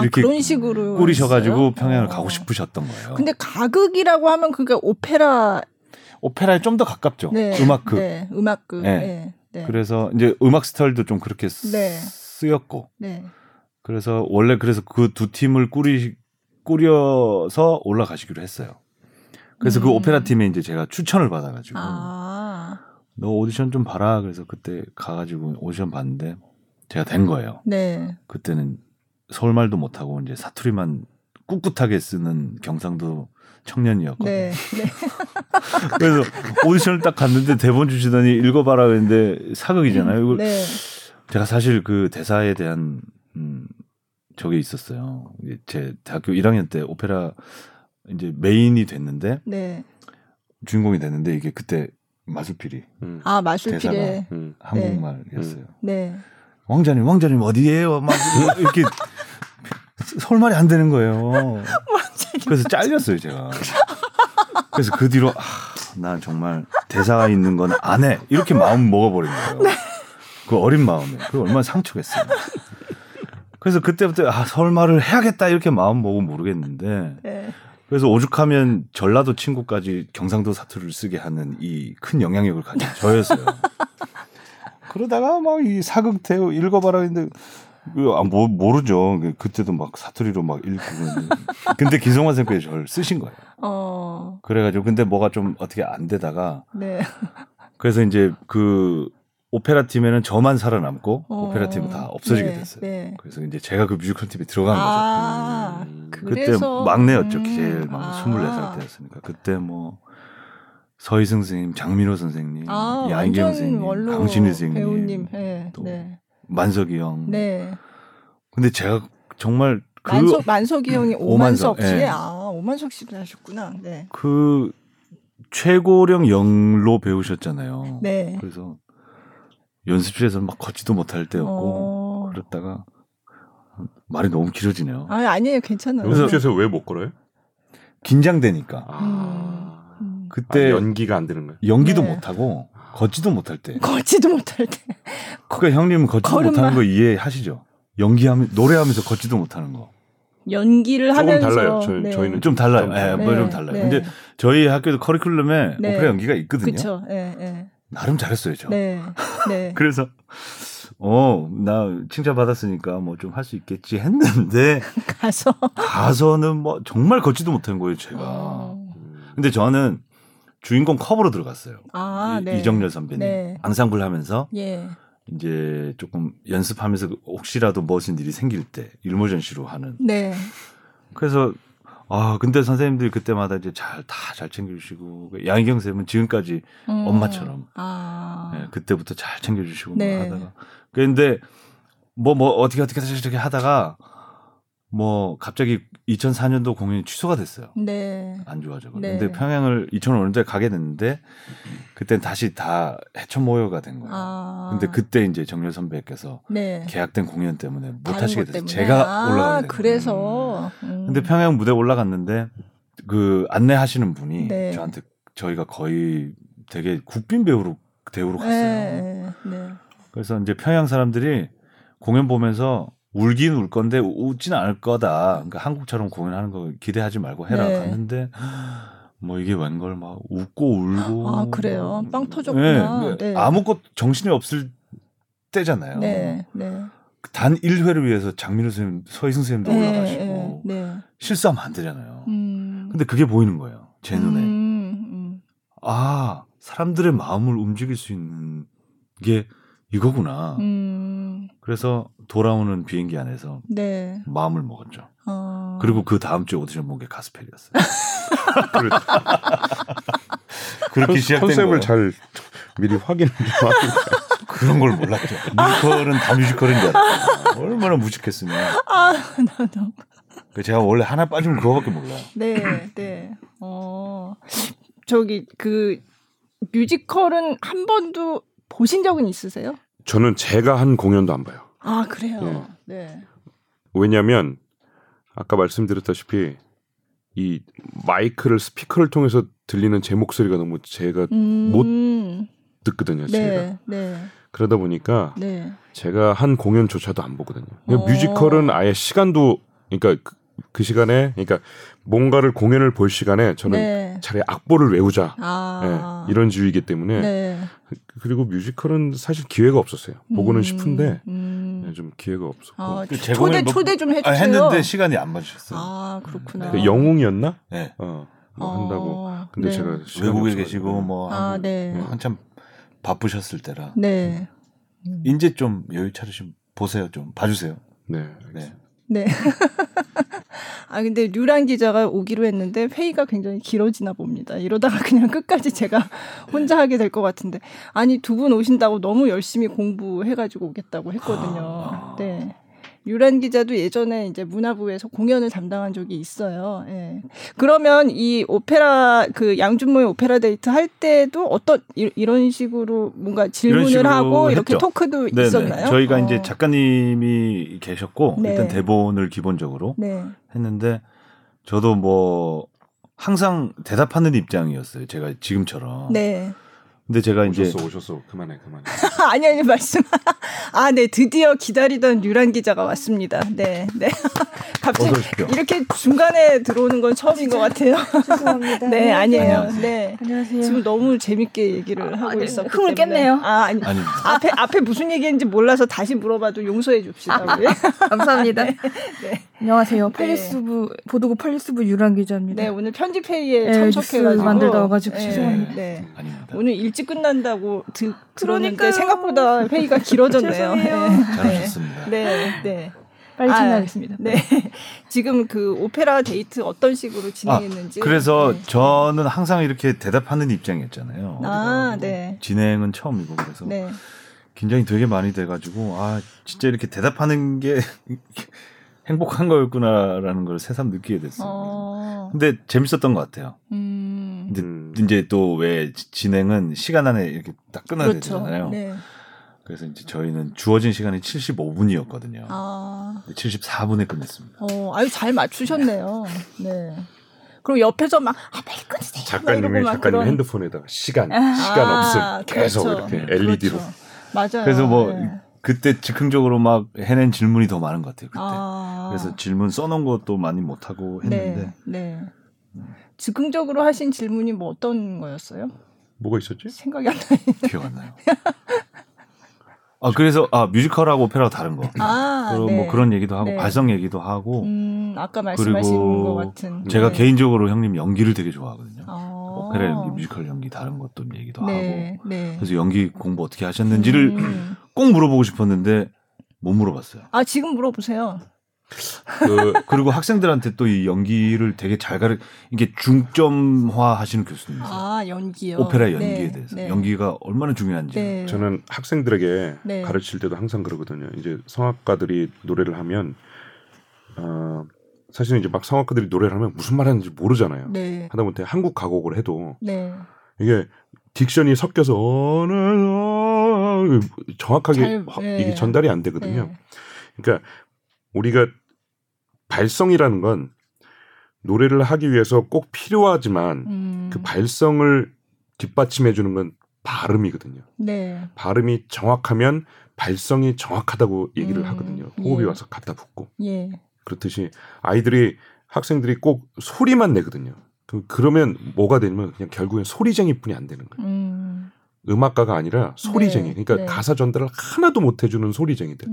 이렇게 그런 식으로 꾸리셔가지고 했어요? 평양을 가고 싶으셨던 거예요. 근데 가극이라고 하면 그게 오페라에 좀 더 가깝죠. 음악극. 음악극. 그래서 이제 음악 스타일도 좀 그렇게 쓰였고. 그래서 원래 그래서 그 두 팀을 꾸려서 올라가시기로 했어요. 그래서 그 오페라 팀에 이제 제가 추천을 받아가지고 너 오디션 좀 봐라. 그래서 그때 가가지고 오디션 봤는데 제가 된 거예요. 그때는 서울말도 못하고 이제 사투리만 꿋꿋하게 쓰는 경상도 청년이었거든요. 그래서 오디션을 딱 갔는데 대본 주시더니 읽어봐라 했는데 사극이잖아요. 이걸 제가 사실 그 대사에 대한 저게 있었어요. 제 대학교 1학년 때 오페라 이제 메인이 됐는데 주인공이 됐는데 이게 그때 마술피리 마술피리 한국말이었어요. 왕자님 어디예요? 막 이렇게 서울 말이 안 되는 거예요. 그래서 잘렸어요 제가. 그래서 그 뒤로 난 정말 대사가 있는 건 안 해 이렇게 마음 먹어버린 거예요. 그 어린 마음에 그 얼마나 상처겠어요. 그래서 그때부터 서울 말을 해야겠다 이렇게 마음 먹으면 모르겠는데 그래서 오죽하면 전라도 친구까지 경상도 사투리를 쓰게 하는 이 큰 영향력을 가진 저였어요. 그러다가 막 이 사극 대우 읽어봐라 했는데 모르죠. 그때도 막 사투리로 막 읽고 근데 기성환 선생님께서 저를 쓰신 거예요. 그래가지고 근데 뭐가 좀 어떻게 안 되다가 그래서 이제 그 오페라 팀에는 저만 살아남고 오페라 팀은 다 없어지게 됐어요. 그래서 이제 제가 그 뮤지컬 팀에 들어간 거죠. 그래서 그때 막내였죠. 제일 막 24살 때였으니까. 그때 뭐 서희승 선생님, 장민호 선생님, 양경 선생님, 강신희 선생님, 배우님, 또 만석이 형. 근데 제가 정말 만석이 형이 오만석 씨, 오만석 씨를 하셨구나. 그 최고령 영로 배우셨잖아요. 그래서 연습실에서는 막 걷지도 못할 때였고 그랬다가 말이 너무 길어지네요. 아니에요, 괜찮아요. 연습실에서 왜 못 걸어요? 긴장되니까. 그때 연기가 안 되는 거예요. 연기도 못 하고 걷지도 못할 때. 그러니까 형님은 걷지도 못하는 거 이해하시죠? 연기하면 노래하면서 걷지도 못하는 거. 연기를 조금 하면서 달라요. 저희는 좀 달라요. 좀 달라요. 근데 저희 학교도 커리큘럼에 오페라 연기가 있거든요. 그렇죠. 나름 잘했어요, 저. 그래서 나 칭찬 받았으니까 뭐 좀 할 수 있겠지 했는데 가서는 뭐 정말 걷지도 못한 거예요, 제가. 근데 저는 주인공 컵으로 들어갔어요. 이정렬 선배님 앙상블 하면서 이제 조금 연습하면서 혹시라도 무슨 일이 생길 때 일몰전시로 하는. 네. 그래서 아 근데 선생님들이 그때마다 이제 다 잘 챙겨주시고 양희경 쌤은 지금까지 엄마처럼 아. 네, 그때부터 잘 챙겨주시고 네. 하다가 그런데 뭐 어떻게 저렇게 하다가 뭐 갑자기 2004년도 공연이 취소가 됐어요. 네. 안 좋아져. 그런데 네. 평양을 2005년도에 가게 됐는데 그때 다시 다 해천모여가 된 거예요. 아. 근데 그때 이제 정렬 선배께서 네. 계약된 공연 때문에 못 하시게 됐어요. 제가 올라가게 됐어요. 그래서. 근데 평양 무대 올라갔는데 그 안내하시는 분이 네. 저한테 저희가 거의 되게 국빈 배우로 대우로 갔어요. 네. 그래서 이제 평양 사람들이 공연 보면서 울긴 울 건데 웃지는 않을 거다. 그러니까 한국처럼 공연하는 거 기대하지 말고 해라. 네. 갔는데 뭐 이게 웬걸 막 웃고 울고. 아 그래요? 빵 터졌구나. 네. 네. 아무것도 정신이 없을 때잖아요. 네. 네. 단 1회를 위해서 장민호 선생님, 서희승 선생님도 네. 올라가시고 네. 실수하면 안 되잖아요. 근데 그게 보이는 거예요. 제 눈에. 아 사람들의 마음을 움직일 수 있는 게 이거구나. 그래서 돌아오는 비행기 안에서 네. 마음을 먹었죠. 그리고 그 다음 주에 오디션 본 게 가스펠이었어요. 그렇게 시작된 컨셉을 거예요. 잘 미리 확인을 좀 그런 걸 몰랐죠. 뮤지컬은 다 뮤지컬인 줄 알았어요. 얼마나 무식했으냐. 아, 너무. 제가 원래 하나 빠지면 그거밖에 몰라요. 네, 네. 저기 그 뮤지컬은 한 번도 보신 적은 있으세요? 저는 제가 한 공연도 안 봐요. 아 그래요? 네. 네. 왜냐하면 아까 말씀드렸다시피 이 마이크를 스피커를 통해서 들리는 제 목소리가 너무 제가 못 듣거든요. 네, 제가. 네. 그러다 보니까 네. 제가 한 공연조차도 안 보거든요. 뮤지컬은 아예 시간도 그러니까 그 시간에 그러니까 뭔가를 공연을 볼 시간에 저는 네. 차라리 악보를 외우자 아. 네, 이런 주의이기 때문에 네. 그리고 뮤지컬은 사실 기회가 없었어요. 보고는 싶은데 네, 좀 기회가 없었고 아, 초대 좀 해주세요. 했는데 시간이 안 맞으셨어요. 아 그렇구나. 네. 영웅이었나? 네. 뭐 한다고. 근데 네. 제가 외국에 계시고 뭐 아, 네. 한참 바쁘셨을 때라. 네. 이제 좀 여유 차리시면 보세요. 좀 봐주세요. 네. 네. 네. 아 근데 류란 기자가 오기로 했는데 회의가 굉장히 길어지나 봅니다. 이러다가 그냥 끝까지 제가 혼자 하게 될 것 같은데 아니 두 분 오신다고 너무 열심히 공부해가지고 오겠다고 했거든요. 네. 류란 기자도 예전에 이제 문화부에서 공연을 담당한 적이 있어요. 예. 그러면 이 오페라 그 양준모의 오페라 데이트 할 때도 어떤 이런 식으로 뭔가 질문을 식으로 하고 했죠. 이렇게 토크도 네네. 있었나요? 저희가 이제 작가님이 계셨고 네. 일단 대본을 기본적으로 네. 했는데 저도 뭐 항상 대답하는 입장이었어요. 제가 지금처럼. 네. 근데 제가 오셨어 그만해 아니 말씀 아 네 드디어 기다리던 류란 기자가 왔습니다. 네 갑자기 이렇게 중간에 들어오는 건 처음인 것 같아요. 죄송합니다. 네 아니에요. 네 안녕하세요. 지금 너무 재밌게 얘기를 하고 있었기 때문에 흥을 깼네요. 아 아니 앞에 무슨 얘기인지 몰라서 다시 물어봐도 용서해 줍시다. 감사합니다. 네. 네. 안녕하세요. 펠리스부 네. 보도국 펠리스부 류란 기자입니다. 네 오늘 편집 회의에 참석해가지고 만들다 와가지고 죄송합니다. 네 아닙니다. 오늘 일 일찍 끝난다고 들었는데 생각보다 회의가 길어졌네요. 잘하셨습니다. 네. 빨리 진행하겠습니다. 네. 지금 그 오페라 데이트 어떤 식으로 진행했는지. 그래서 네. 저는 항상 이렇게 대답하는 입장이었잖아요. 아, 네. 진행은 처음이고 그래서 네. 긴장이 되게 많이 돼가지고 아 진짜 이렇게 대답하는 게 행복한 거였구나라는 걸 새삼 느끼게 됐어요. 근데 재밌었던 것 같아요. 이제 또 왜 진행은 시간 안에 이렇게 딱 끝나야 그렇죠. 되잖아요. 네. 그래서 이제 저희는 주어진 시간이 75분이었거든요. 아. 74분에 끝냈습니다. 아유 잘 맞추셨네요. 네. 그리고 옆에서 막 빨리 끊으세요. 작가님 핸드폰에다가 시간 없음 계속 그렇죠. 이렇게 LED로. 그렇죠. 맞아요. 그래서 뭐. 네. 그때 즉흥적으로 막 해낸 질문이 더 많은 것 같아요. 그때. 그래서 질문 써놓은 것도 많이 못하고 했는데. 네. 즉흥적으로 하신 질문이 뭐 어떤 거였어요? 뭐가 있었지? 생각이 안 나요. 기억 안 나요. 그래서 뮤지컬하고 오페라가 다른 거. 그리고 네. 뭐 그런 얘기도 하고 네. 발성 얘기도 하고. 아까 말씀하신 것 같은. 제가 네. 개인적으로 형님 연기를 되게 좋아하거든요. 오페라 연기, 뮤지컬 연기 다른 것도 얘기도 하고. 그래서 연기 공부 어떻게 하셨는지를 꼭 물어보고 싶었는데 못 물어봤어요. 아, 지금 물어보세요. 그리고 학생들한테 또 이 연기를 되게 잘 이게 중점화 하시는 교수님. 아, 연기요. 오페라 연기에 대해서. 네. 연기가 얼마나 중요한지. 네. 저는 학생들에게 네. 가르칠 때도 항상 그러거든요. 이제 성악가들이 노래를 하면 사실은 이제 막 성악가들이 노래를 하면 무슨 말 하는지 모르잖아요. 네. 하다못해 한국 가곡을 해도 네. 이게 딕션이 섞여서 정확하게 잘, 네. 이게 전달이 안 되거든요. 네. 그러니까 우리가 발성이라는 건 노래를 하기 위해서 꼭 필요하지만 그 발성을 뒷받침해 주는 건 발음이거든요. 네. 발음이 정확하면 발성이 정확하다고 얘기를 하거든요. 호흡이 예. 와서 갖다 붙고. 예. 그렇듯이 아이들이 학생들이 꼭 소리만 내거든요. 그러면 뭐가 되냐면 그냥 결국엔 소리쟁이뿐이 안 되는 거예요. 음악가가 아니라 소리쟁이. 네, 그러니까 네. 가사 전달을 하나도 못 해주는 소리쟁이들.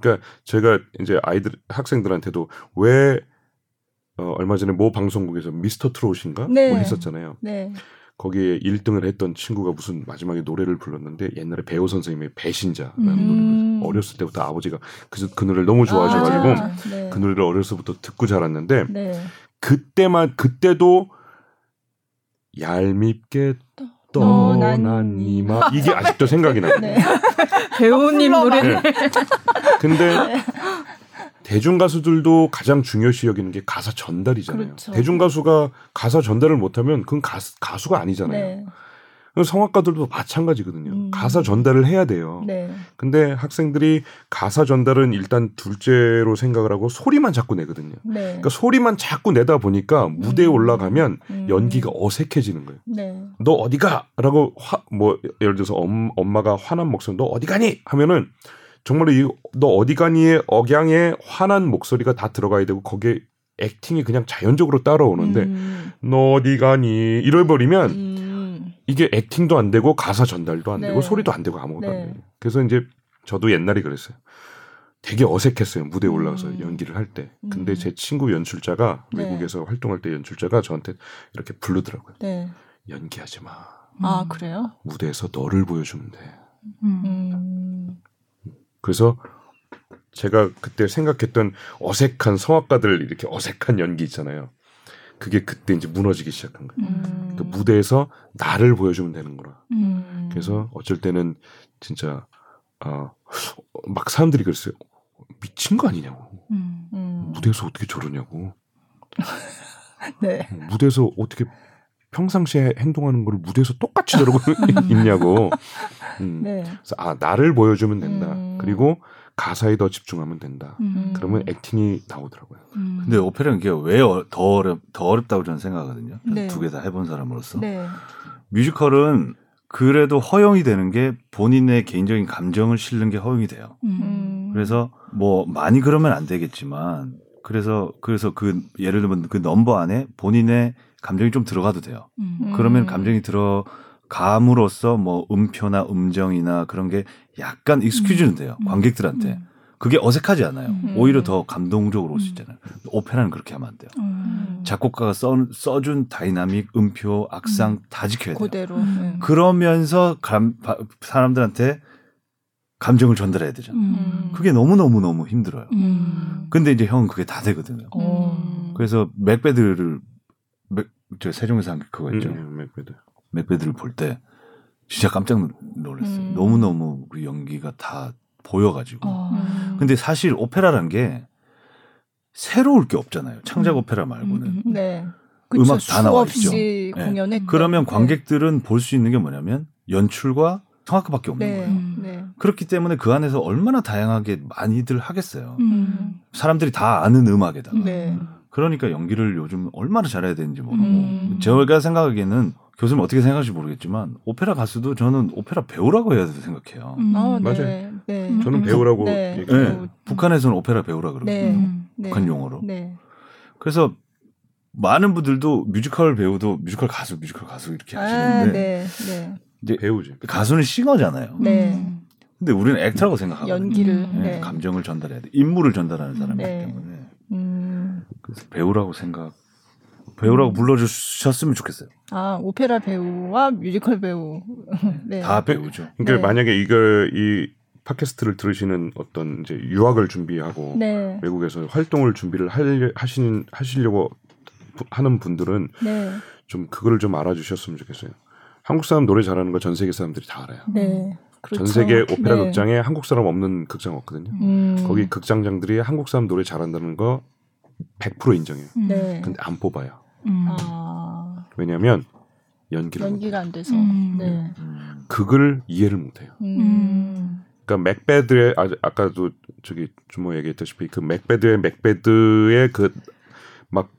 그러니까 제가 이제 학생들한테도 왜 얼마 전에 모 방송국에서 미스터 트롯인가 네. 뭐 했었잖아요. 네. 거기에 1등을 했던 친구가 무슨 마지막에 노래를 불렀는데 옛날에 배우 선생님의 배신자라는 노래를 어렸을 때부터 아버지가 그 노래를 너무 좋아하셔가지고 아, 네. 그 노래를 어렸을부터 듣고 자랐는데 네. 그때도 얄밉게 떠난 이마 이게 아직도 생각이 나요. 네. 배우님 노래를. 네. 근데 네. 대중 가수들도 가장 중요시 여기는 게 가사 전달이잖아요. 그렇죠. 대중 가수가 가사 전달을 못하면 그건 가수가 아니잖아요. 네. 성악가들도 마찬가지거든요. 가사 전달을 해야 돼요. 네. 근데 학생들이 가사 전달은 일단 둘째로 생각을 하고 소리만 자꾸 내거든요. 네. 그러니까 소리만 자꾸 내다 보니까 무대에 올라가면 연기가 어색해지는 거예요. 네. 너 어디가? 라고 뭐 예를 들어서 엄마가 화난 목소리 너 어디 가니? 하면은 정말로 너 어디 가니의 억양에 화난 목소리가 다 들어가야 되고 거기에 액팅이 그냥 자연적으로 따라오는데 너 어디 가니 이래버리면 이게 액팅도 안 되고 가사 전달도 안 네. 되고 소리도 안 되고 아무것도 네. 안 돼요. 그래서 이제 저도 옛날에 그랬어요. 되게 어색했어요. 무대에 올라가서 연기를 할 때. 근데 제 친구 연출자가 네. 외국에서 활동할 때 연출자가 저한테 이렇게 부르더라고요. 네. 연기하지 마. 아 그래요? 무대에서 너를 보여주면 돼. 그래서 제가 그때 생각했던 어색한 성악가들 이렇게 어색한 연기 있잖아요. 그게 그때 이제 무너지기 시작한 거예요. 그 무대에서 나를 보여주면 되는 거라. 그래서 어쩔 때는 진짜 막 사람들이 그랬어요. 미친 거 아니냐고. 무대에서 어떻게 저러냐고. 네. 무대에서 어떻게 평상시에 행동하는 걸 무대에서 똑같이 저러고 있냐고. 네. 그래서 나를 보여주면 된다. 그리고 가사에 더 집중하면 된다. 그러면 액팅이 나오더라고요. 근데 오페라는 이게 왜 더 어렵다고 저는 생각하거든요. 네. 두 개 다 해본 사람으로서. 네. 뮤지컬은 그래도 허용이 되는 게 본인의 개인적인 감정을 실는 게 허용이 돼요. 그래서 뭐 많이 그러면 안 되겠지만 그래서 그 예를 들면 그 넘버 안에 본인의 감정이 좀 들어가도 돼요. 그러면 감정이 들어감으로써 뭐 음표나 음정이나 그런 게 약간 익스큐즈는 돼요. 관객들한테. 그게 어색하지 않아요. 오히려 더 감동적으로 올 수 있잖아요. 오페라는 그렇게 하면 안 돼요. 작곡가가 써준 다이나믹, 음표, 악상 다 지켜야 돼요. 그대로. 그러면서 사람들한테 감정을 전달해야 되잖아요. 그게 너무너무너무 힘들어요. 근데 이제 형은 그게 다 되거든요. 그래서 맥베드를 저 세종에서 한 그거 있죠. 맥베드를 볼 때 진짜 깜짝 놀랐어요. 너무너무 그 연기가 다 보여가지고. 근데 사실 오페라란 게 새로울 게 없잖아요. 창작 오페라 말고는. 네. 음악 그쵸, 다 나와 있죠. 네. 그러면 관객들은 네. 볼 수 있는 게 뭐냐면 연출과 성악가밖에 없는 네. 거예요. 네. 그렇기 때문에 그 안에서 얼마나 다양하게 많이들 하겠어요. 사람들이 다 아는 음악에다가. 네. 그러니까 연기를 요즘 얼마나 잘해야 되는지 모르고 제가 생각하기에는 교수님 어떻게 생각할지 모르겠지만 오페라 가수도 저는 오페라 배우라고 해야 된다고 생각해요. 맞아요. 네, 네. 저는 배우라고 얘기해요. 네. 북한에서는 오페라 배우라 그러거든요. 네. 북한 용어로. 네. 그래서 많은 분들도 뮤지컬 배우도 뮤지컬 가수 이렇게 하시는데 이제 배우죠. 가수는 싱어잖아요. 네. 근데 우리는 액터라고 생각하거든요. 연기를. 네. 감정을 전달해야 돼. 인물을 전달하는 사람이기 때문에. 그래서 배우라고 불러주셨으면 좋겠어요. 아 오페라 배우와 뮤지컬 배우 네. 다 배우죠. 그러니까 네. 만약에 이걸 이 팟캐스트를 들으시는 어떤 이제 유학을 준비하고 네. 외국에서 활동을 준비를 하시려고 하는 분들은 네. 좀 그거를 좀 알아주셨으면 좋겠어요. 한국 사람 노래 잘하는 거 전 세계 사람들이 다 알아요. 네. 그렇죠. 전 세계 오페라 네. 극장에 한국 사람 없는 극장 없거든요. 거기 극장장들이 한국 사람 노래 잘한다는 거 100% 인정해요. 네. 근데 안 뽑아요. 왜냐하면 연기가 안 돼서 네. 그걸 이해를 못해요. 그러니까 맥베드의 아까도 저기 준모 얘기했다시피 그 맥베드의 그 막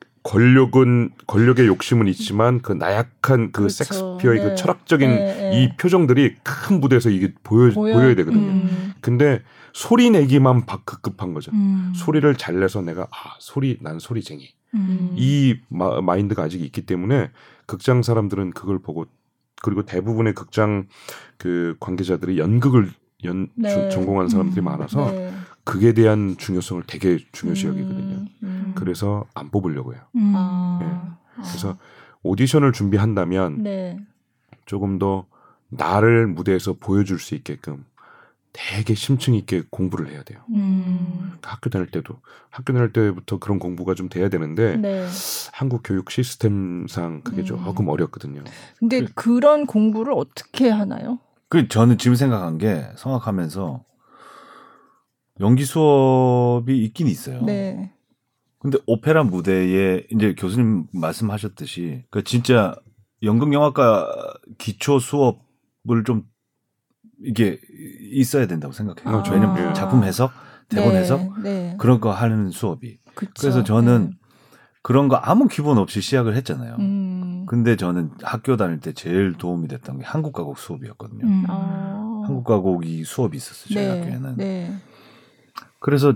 권력의 욕심은 있지만 그 나약한 그 그렇죠. 섹스피어의 네. 그 철학적인 네. 이 표정들이 큰 무대에서 이게 보여야 되거든요. 근데 소리 내기만 급급한 거죠. 소리를 잘 내서 내가 난 소리쟁이. 이 마인드가 아직 있기 때문에 극장 사람들은 그걸 보고 그리고 대부분의 극장 그 관계자들이 연극을 네. 전공한 사람들이 많아서 네. 극에 대한 중요성을 되게 중요시 여기거든요. 그래서 안 뽑으려고 해요. 네. 그래서 오디션을 준비한다면 네. 조금 더 나를 무대에서 보여줄 수 있게끔 되게 심층 있게 공부를 해야 돼요. 학교 다닐 때부터 그런 공부가 좀 돼야 되는데 네. 한국 교육 시스템상 그게 조금 어렵거든요. 근데 그런 공부를 어떻게 하나요? 그 저는 지금 생각한 게 성악하면서 연기 수업이 있긴 있어요. 네. 근데 오페라 무대에 이제 교수님 말씀하셨듯이 그 진짜 연극영화과 기초 수업을 좀 이게 있어야 된다고 생각해요. 왜냐면 작품 해석, 대본 네, 해석 네. 그런 거 하는 수업이. 그쵸, 그래서 저는 네. 그런 거 아무 기본 없이 시작을 했잖아요. 근데 저는 학교 다닐 때 제일 도움이 됐던 게 한국가곡 수업이었거든요. 한국가곡이 수업이 있었어요. 저희 네, 학교에는. 네. 그래서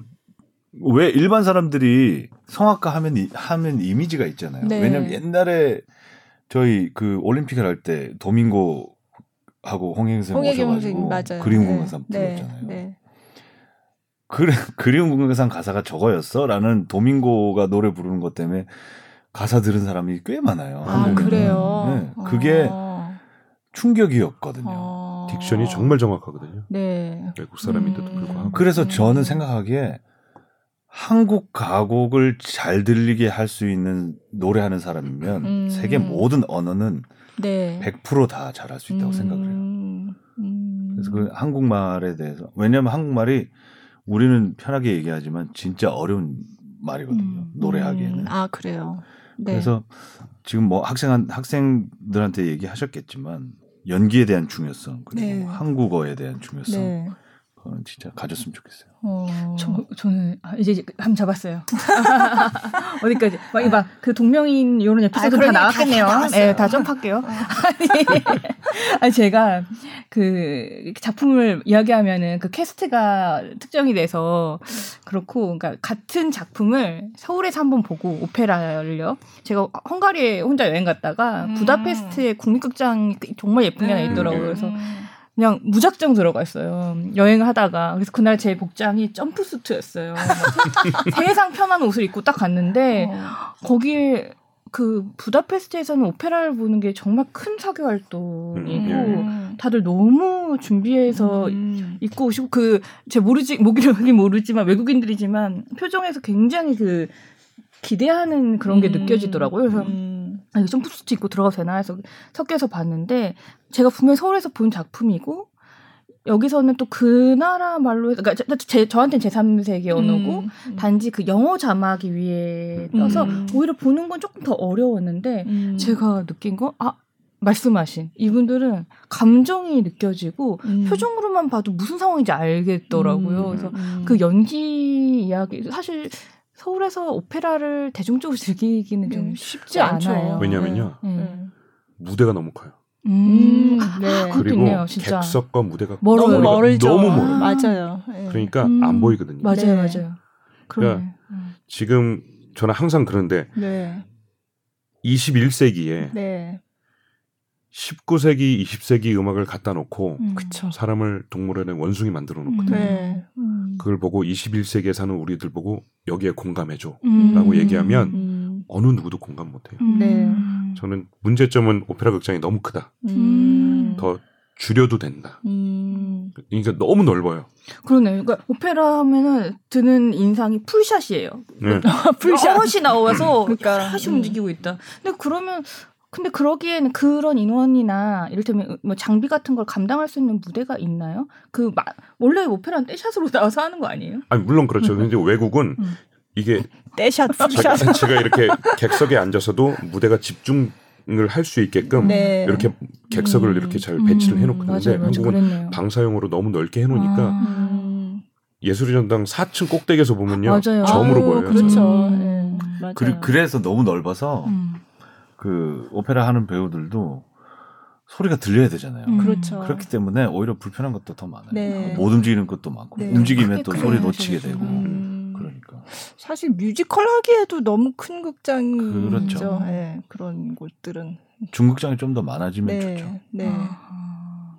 왜 일반 사람들이 성악가 하면 이미지가 있잖아요. 네. 왜냐면 옛날에 저희 그 올림픽을 할 때 도밍고 하고 홍혜경 선생님 오셔가지고 그리움공간상 네, 불렀잖아요. 네. 그리움공간상 가사가 저거였어라는 도밍고가 노래 부르는 것 때문에 가사 들은 사람이 꽤 많아요. 그래요? 네, 그게 충격이었거든요. 딕션이 정말 정확하거든요. 네. 외국 사람인데도 불구하고. 그래서 저는 생각하기에 한국 가곡을 잘 들리게 할 수 있는 노래하는 사람이면 세계 모든 언어는 네. 100% 다 잘할 수 있다고 생각을 해요. 그래서 그 한국말에 대해서 왜냐하면 한국말이 우리는 편하게 얘기하지만 진짜 어려운 말이거든요. 노래하기에는. 아 그래요. 네. 그래서 지금 뭐 학생들한테 얘기하셨겠지만 연기에 대한 중요성 그리고 네. 한국어에 대한 중요성 네. 그건 진짜 가졌으면 좋겠어요. 저는 이제 감 잡았어요. 어디까지? 막 그 동명인 이런 에피소드 다 나왔겠네요. 네, 다 점프할게요. 아니 제가 그 작품을 이야기하면은 그 캐스트가 특정이 돼서 그렇고, 그러니까 같은 작품을 서울에서 한번 보고 오페라를요. 제가 헝가리에 혼자 여행 갔다가 부다페스트의 국립극장 정말 예쁜 게 하나 있더라고요. 그래서. 그냥 무작정 들어갔어요. 여행하다가. 그래서 그날 제 복장이 점프수트였어요. 세상 편한 옷을 입고 딱 갔는데 거기에 그 부다페스트에서는 오페라를 보는 게 정말 큰 사교 활동이고 다들 너무 준비해서 입고 오시고 그 제 모르지만 외국인들이지만 표정에서 굉장히 그 기대하는 그런 게 느껴지더라고요. 그래서 아, 이거 점프수트 입고 들어가도 되나 해서 섞여서 봤는데 제가 분명히 서울에서 본 작품이고 여기서는 또 그 나라 말로 그러니까 저한테는 제3세계 언어고 단지 그 영어 자막이 위에 떠서 오히려 보는 건 조금 더 어려웠는데 제가 느낀 건 말씀하신 이분들은 감정이 느껴지고 표정으로만 봐도 무슨 상황인지 알겠더라고요. 그래서 그 연기 이야기 사실 서울에서 오페라를 대중적으로 즐기기는 좀 쉽지 않아요. 왜냐면요. 무대가 너무 커요. 네. 그리고 있네요, 진짜. 객석과 무대가 너무 멀어요. 맞아요. 네. 그러니까 안 보이거든요. 맞아요, 네. 맞아요. 그러니까 지금 저는 항상 그런데 네. 21세기에 네. 19세기, 20세기 음악을 갖다 놓고 사람을 동물원에 원숭이 만들어 놓거든요. 네. 그걸 보고 21세기에 사는 우리들 보고 여기에 공감해줘 라고 얘기하면 어느 누구도 공감 못해요. 네. 저는 문제점은 오페라 극장이 너무 크다. 더 줄여도 된다. 그러니까 너무 넓어요. 그러네요. 그러니까 오페라 하면은 드는 인상이 풀샷이에요. 네. 풀샷. 여럿이 나와서 그러니까. 여럿이 움직이고 있다. 근데 그러면 근데 그러기에는 그런 인원이나 이를테면 뭐 장비 같은 걸 감당할 수 있는 무대가 있나요? 그 원래 오페라는 떼샷으로 나와서 하는 거 아니에요? 아니 물론 그렇죠. 근데 외국은 이게 떼샷, 풀샷. 제가 이렇게 객석에 앉아서도 무대가 집중. 을 할 수 있게끔 네. 이렇게 객석을 이렇게 잘 배치를 해놓는데 한국은 그랬네요. 방사용으로 너무 넓게 해놓으니까 예술의 전당 4층 꼭대기에서 보면요 맞아요. 점으로 보여요. 그렇죠. 네. 맞아요. 그래서 너무 넓어서 그 오페라 하는 배우들도 소리가 들려야 되잖아요. 그렇죠. 그렇기 때문에 오히려 불편한 것도 더 많아요. 네. 못 움직이는 것도 많고 네. 움직이면 또 소리 놓치게 되고. 그러니까. 사실 뮤지컬 하기에도 너무 큰 극장이죠. 그렇죠. 네, 그런 곳들은 중극장이 좀 더 많아지면 네, 좋죠. 네.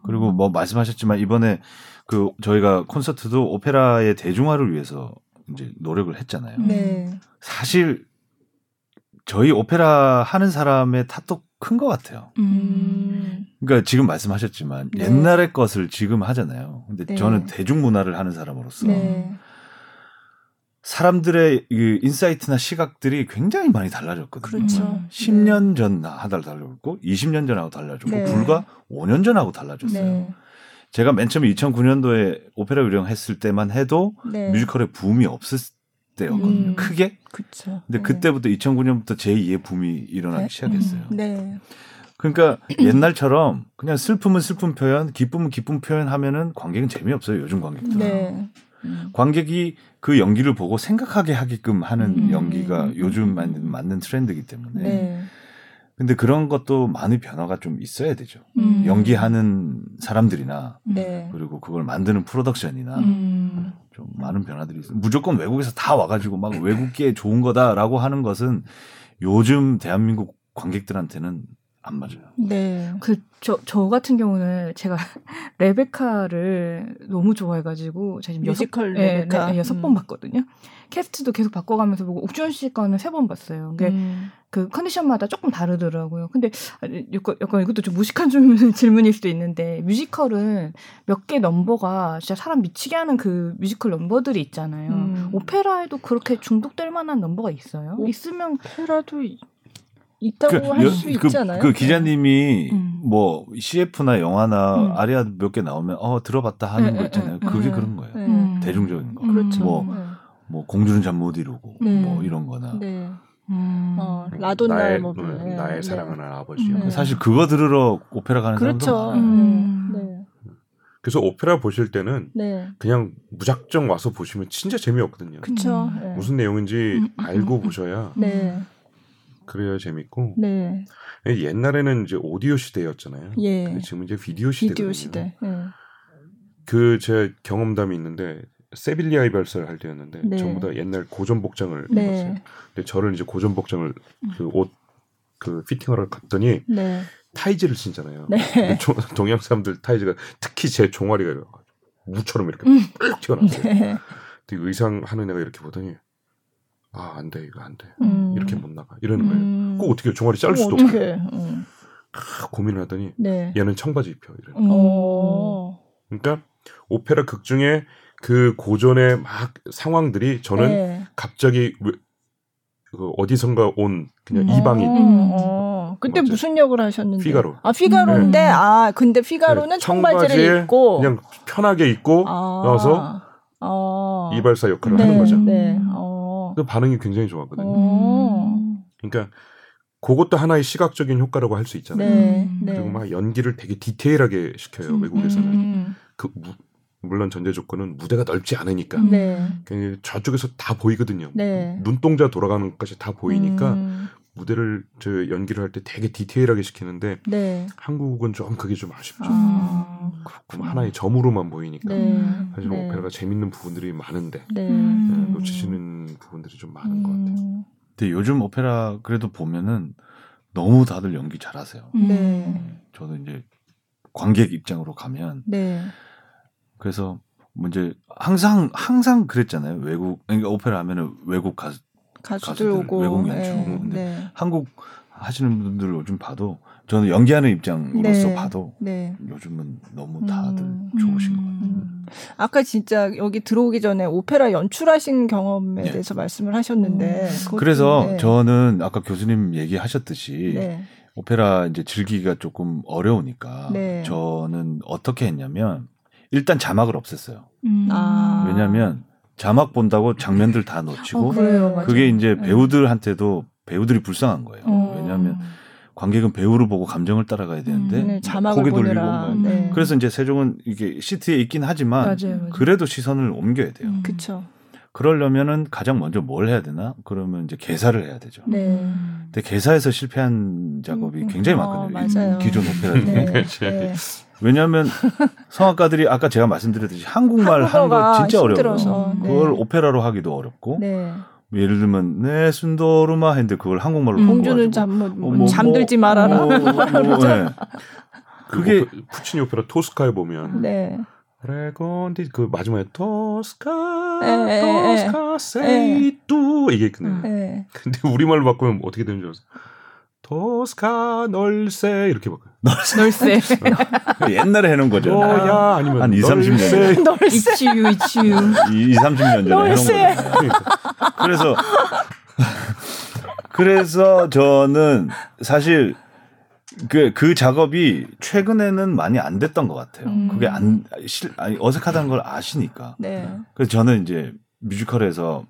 그리고 뭐 말씀하셨지만 이번에 그 저희가 콘서트도 오페라의 대중화를 위해서 이제 노력을 했잖아요. 네. 사실 저희 오페라 하는 사람의 탓도 큰 것 같아요. 그러니까 지금 말씀하셨지만 네. 옛날의 것을 지금 하잖아요. 근데 네. 저는 대중문화를 하는 사람으로서. 네. 사람들의 인사이트나 시각들이 굉장히 많이 달라졌거든요. 그렇죠. 10년 전하고 달라졌고 20년 전하고 달라졌고 네. 불과 5년 전하고 달라졌어요. 네. 제가 맨 처음에 2009년도에 오페라 유령 했을 때만 해도 네. 뮤지컬의 붐이 없을 때였거든요. 크게. 그렇죠. 근데 그때부터 2009년부터 제2의 붐이 일어나기 네. 시작했어요. 네. 그러니까 옛날처럼 그냥 슬픔은 슬픔 표현, 기쁨은 기쁨 표현 하면은 관객은 재미없어요. 요즘 관객들은. 네. 관객이 그 연기를 보고 생각하게 하게끔 하는 연기가 요즘 맞는 트렌드이기 때문에 네. 근데 그런 것도 많은 변화가 좀 있어야 되죠. 연기하는 사람들이나 네. 그리고 그걸 만드는 프로덕션이나 좀 많은 변화들이 있어요. 무조건 외국에서 다 와가지고 막 외국계 좋은 거다라고 하는 것은 요즘 대한민국 관객들한테는 안 맞아요. 네. 저 같은 경우는 제가 레베카를 너무 좋아해가지고 제가 지금 뮤지컬 레베카 6번 봤거든요. 캐스트도 계속 바꿔가면서 보고 옥주현 씨 거는 3번 봤어요. 그게 그 컨디션마다 조금 다르더라고요. 근데 약간 이것도 좀 무식한 질문일 수도 있는데 뮤지컬은 몇 개 넘버가 진짜 사람 미치게 하는 그 뮤지컬 넘버들이 있잖아요. 오페라에도 그렇게 중독될 만한 넘버가 있어요? 있으면 오페라도 있다고 할 수 있잖아요. 그 기자님이 뭐 CF나 영화나 아리아 몇 개 나오면 들어봤다 하는 거 있잖아요. 그게 그런 거예요. 대중적인 거. 그렇죠. 뭐 공주는 잠 못 이루고 뭐 이런 거나 네. 라돈날 뭐 나의 네. 사랑하는 아버지. 사실 그거 들으러 오페라 가는 사람도 그렇죠. 네. 그래서 오페라 보실 때는 네. 그냥 무작정 와서 보시면 진짜 재미없거든요. 그렇죠. 무슨 내용인지 알고 보셔야 네. 그래야 재밌고 네. 옛날에는 이제 오디오 시대였잖아요. 예. 근데 지금 이제 비디오 시대거든요. 시대. 예. 그 제 경험담이 있는데 세빌리아 이발사를 할 때였는데 네. 전부 다 옛날 고전 복장을 입었어요. 네. 근데 저를 이제 고전 복장을 그 옷 그 피팅하러 갔더니 네. 타이즈를 신잖아요. 네. 동양 사람들 타이즈가 특히 제 종아리가 이렇게 무처럼 이렇게 뿔룩 튀어나왔어요. 네. 근데 의상 하는 애가 이렇게 보더니. 안 돼, 이거 안 돼. 이렇게 못 나가. 이러는 거예요. 그거 어떻게 종아리 자를 수도 없고. 고민을 하더니 네. 얘는 청바지 입혀. 이러는 거예요. 그러니까 오페라 극 중에 그 고전의 막 상황들이 저는 네. 갑자기 어디선가 온 그냥 이방인. 그때 맞지? 무슨 역을 하셨는데? 피가로. 피가로인데 근데 피가로는 네. 청바지를 입고 그냥 편하게 입고 나와서 이발사 역할을 네. 하는 거죠. 네. 그 반응이 굉장히 좋았거든요. 그러니까 그것도 하나의 시각적인 효과라고 할 수 있잖아요. 네, 그리고 네. 막 연기를 되게 디테일하게 시켜요. 외국에서는. 물론 전제 조건은 무대가 넓지 않으니까 네. 저쪽에서 다 보이거든요. 네. 눈동자 돌아가는 것까지 다 보이니까 무대를 연기를 할 때 되게 디테일하게 시키는데 네. 한국은 좀 그게 좀 아쉽죠. 그렇구나. 하나의 점으로만 보이니까 사실 네. 오페라가 재밌는 부분들이 많은데 놓치시는 부분들이 좀 많은 것 같아요. 근데 요즘 오페라 그래도 보면은 너무 다들 연기 잘하세요. 네. 저도 이제 관객 입장으로 가면 네. 그래서 이제 항상 그랬잖아요. 외국 그러니까 오페라 하면은 외국 가수들 오고 외국 연출. 네, 근데 네. 한국 하시는 분들을 요즘 봐도 저는 연기하는 입장으로서 네. 봐도 네. 요즘은 너무 다들 좋으신 것 같아요. 아까 진짜 여기 들어오기 전에 오페라 연출하신 경험에 네. 대해서 말씀을 하셨는데 그래서 네. 저는 아까 교수님 얘기하셨듯이 네. 오페라 이제 즐기기가 조금 어려우니까 네. 저는 어떻게 했냐면 일단 자막을 없앴어요. 아. 왜냐하면 자막 본다고 장면들 다 놓치고 그게 이제 배우들한테도 배우들이 불쌍한 거예요. 왜냐하면 관객은 배우를 보고 감정을 따라가야 되는데 자막을 고개 돌리고 네. 그래서 이제 세종은 이게 시트에 있긴 하지만 맞아요. 그래도 시선을 옮겨야 돼요. 그렇죠. 그러려면은 가장 먼저 뭘 해야 되나? 그러면 이제 개사를 해야 되죠. 네. 근데 개사에서 실패한 작업이 굉장히 많거든요. 기존 오페라 중에. 네. 네. 왜냐하면 성악가들이 아까 제가 말씀드렸듯이 한국말 하는 거 진짜 어려워요. 네. 그걸 오페라로 하기도 어렵고. 네. 예를 들면 네 순도르마 했는데 그걸 한국말로 봉준은 잠들지 말아라. 네. 그게 푸치니 오페라 토스카에 보면 네. 레곤디 그 마지막에 토스카 토스카 세이뚜 이게 있거든요. 근데 우리말로 바꾸면 어떻게 되는지 알았어요. 토스카 널세 이렇게 바꿔요. 널세. 옛날에 해놓은 거죠. 야 아니면 한 2, 30년. 널세. 이치유. 2, 30년 전에 널세. 해놓은 거죠. 그러니까. 그래서 저는 사실 그 작업이 최근에는 많이 안 됐던 것 같아요. 그게 어색하다는 걸 아시니까. 네. 그래서 저는 이제 뮤지컬에서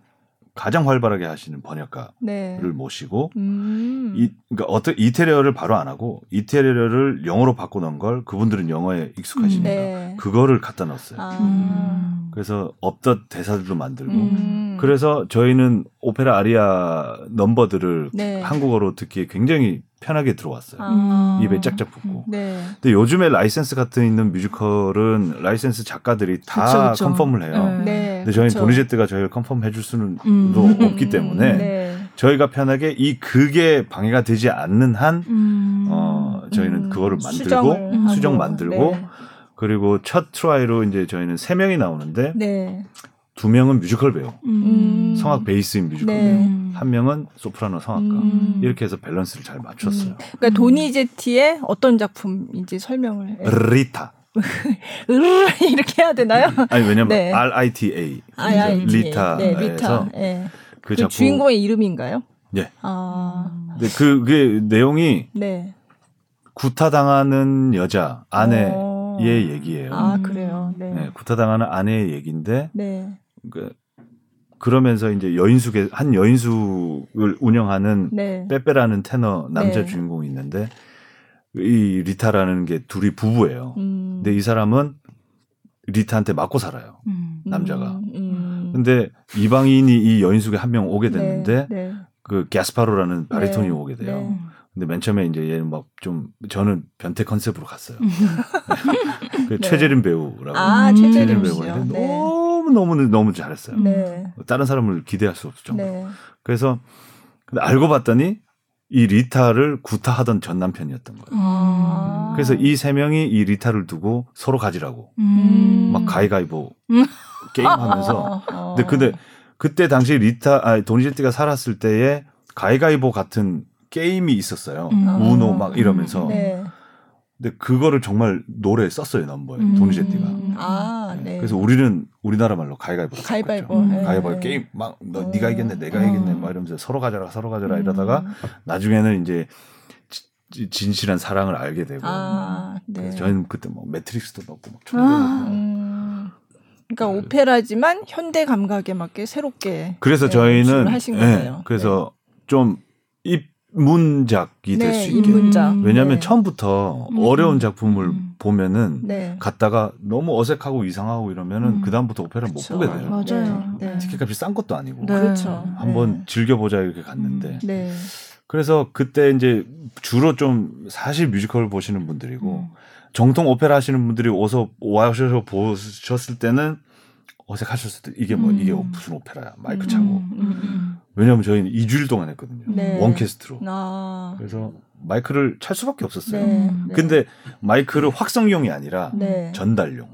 가장 활발하게 하시는 번역가를 네. 모시고 그러니까 어떻게 이태리어를 바로 안 하고 이태리어를 영어로 바꿔놓은 걸 그분들은 영어에 익숙하시니까 네. 그거를 갖다 넣었어요. 그래서 없던 대사들도 만들고 그래서 저희는 오페라 아리아 넘버들을 네. 한국어로 듣기에 굉장히 편하게 들어왔어요. 입에 짝짝 붙고. 네. 근데 요즘에 라이센스 같은 있는 뮤지컬은 라이센스 작가들이 다 그쵸. 컨펌을 해요. 네. 근데 저희 도니제트가 저희를 컨펌해 줄 수는 없기 때문에 네. 저희가 편하게 그게 방해가 되지 않는 한 저희는 그거를 만들고 수정 만들고 네. 그리고 첫 트라이로 이제 저희는 3명이 나오는데 네. 2명은 뮤지컬 배우, 성악 베이스인 뮤지컬 네. 배우, 1명은 소프라노 성악가 이렇게 해서 밸런스를 잘 맞췄어요. 그러니까 도니제티의 어떤 작품인지 설명을 해요. 리타. 이렇게 해야 되나요? 아니 왜냐면 네. RITA 리타에서 네. 그 작품 주인공의 이름인가요? 네. 아. 근데 그게 내용이 네. 구타당하는 여자 아내의 얘기예요. 아 그래요. 네. 네. 구타당하는 아내의 얘기인데. 네. 그러면서 이제 여인숙의 한 여인숙을 운영하는 네. 빼빼라는 테너 남자 네. 주인공이 있는데 이 리타라는 게 둘이 부부예요. 근데 이 사람은 리타한테 맞고 살아요. 남자가. 근데 이방인이 이 여인숙에 한 명 오게 됐는데 네. 그 게스파로라는 바리톤이 네. 오게 돼요. 네. 근데 맨 처음에 이제 얘는 막 좀 저는 변태 컨셉으로 갔어요. 네. 최재림 배우라고. 아 최재림 배우인데 네. 너무 잘했어요. 네. 다른 사람을 기대할 수 없을 정도로. 네. 그래서 근데 알고 봤더니 이 리타를 구타하던 전 남편이었던 거예요. 아~ 그래서 이 3명이 이 리타를 두고 서로 가지라고 막 가위가위보 게임하면서. 근데 그때 당시 도니제티가 살았을 때에 가위가위보 같은 게임이 있었어요. 우노 막 이러면서. 네. 근데 그거를 정말 노래에 썼어요, 넘버에. 도니제티가. 아, 네. 그래서 우리는 우리나라 말로 가위바위보. 네. 가위바위보 게임 막 너 네가 이겼네, 내가 이겼네 막 이러면서 서로 가져라 이러다가 나중에는 이제 진실한 사랑을 알게 되고. 아, 네. 그래서 저희는 그때 막 매트릭스도 넣고 막 총도 넣고. 그러니까 네. 오페라지만 현대 감각에 맞게 새롭게. 그래서 네, 저희는 하신 거예요. 네. 그래서 네. 좀 입문작이 될 수 있게. 왜냐하면 처음부터 어려운 작품을 보면은 갔다가 너무 어색하고 이상하고 이러면은 그다음부터 오페라를 못 보게 돼요. 맞아요. 네. 티켓값이 싼 것도 아니고. 그렇죠. 한번 즐겨보자 이렇게 갔는데. 네. 그래서 그때 이제 주로 좀 사실 뮤지컬을 보시는 분들이고 정통 오페라 하시는 분들이 와셔서 보셨을 때는 어색하실 수도 이게 이게 무슨 오페라야 마이크 차고 왜냐하면 저희는 2주일 동안 했거든요. 네. 원캐스트로. 아. 그래서 마이크를 찰 수밖에 없었어요. 네. 근데 마이크를 확성용이 아니라 전달용으로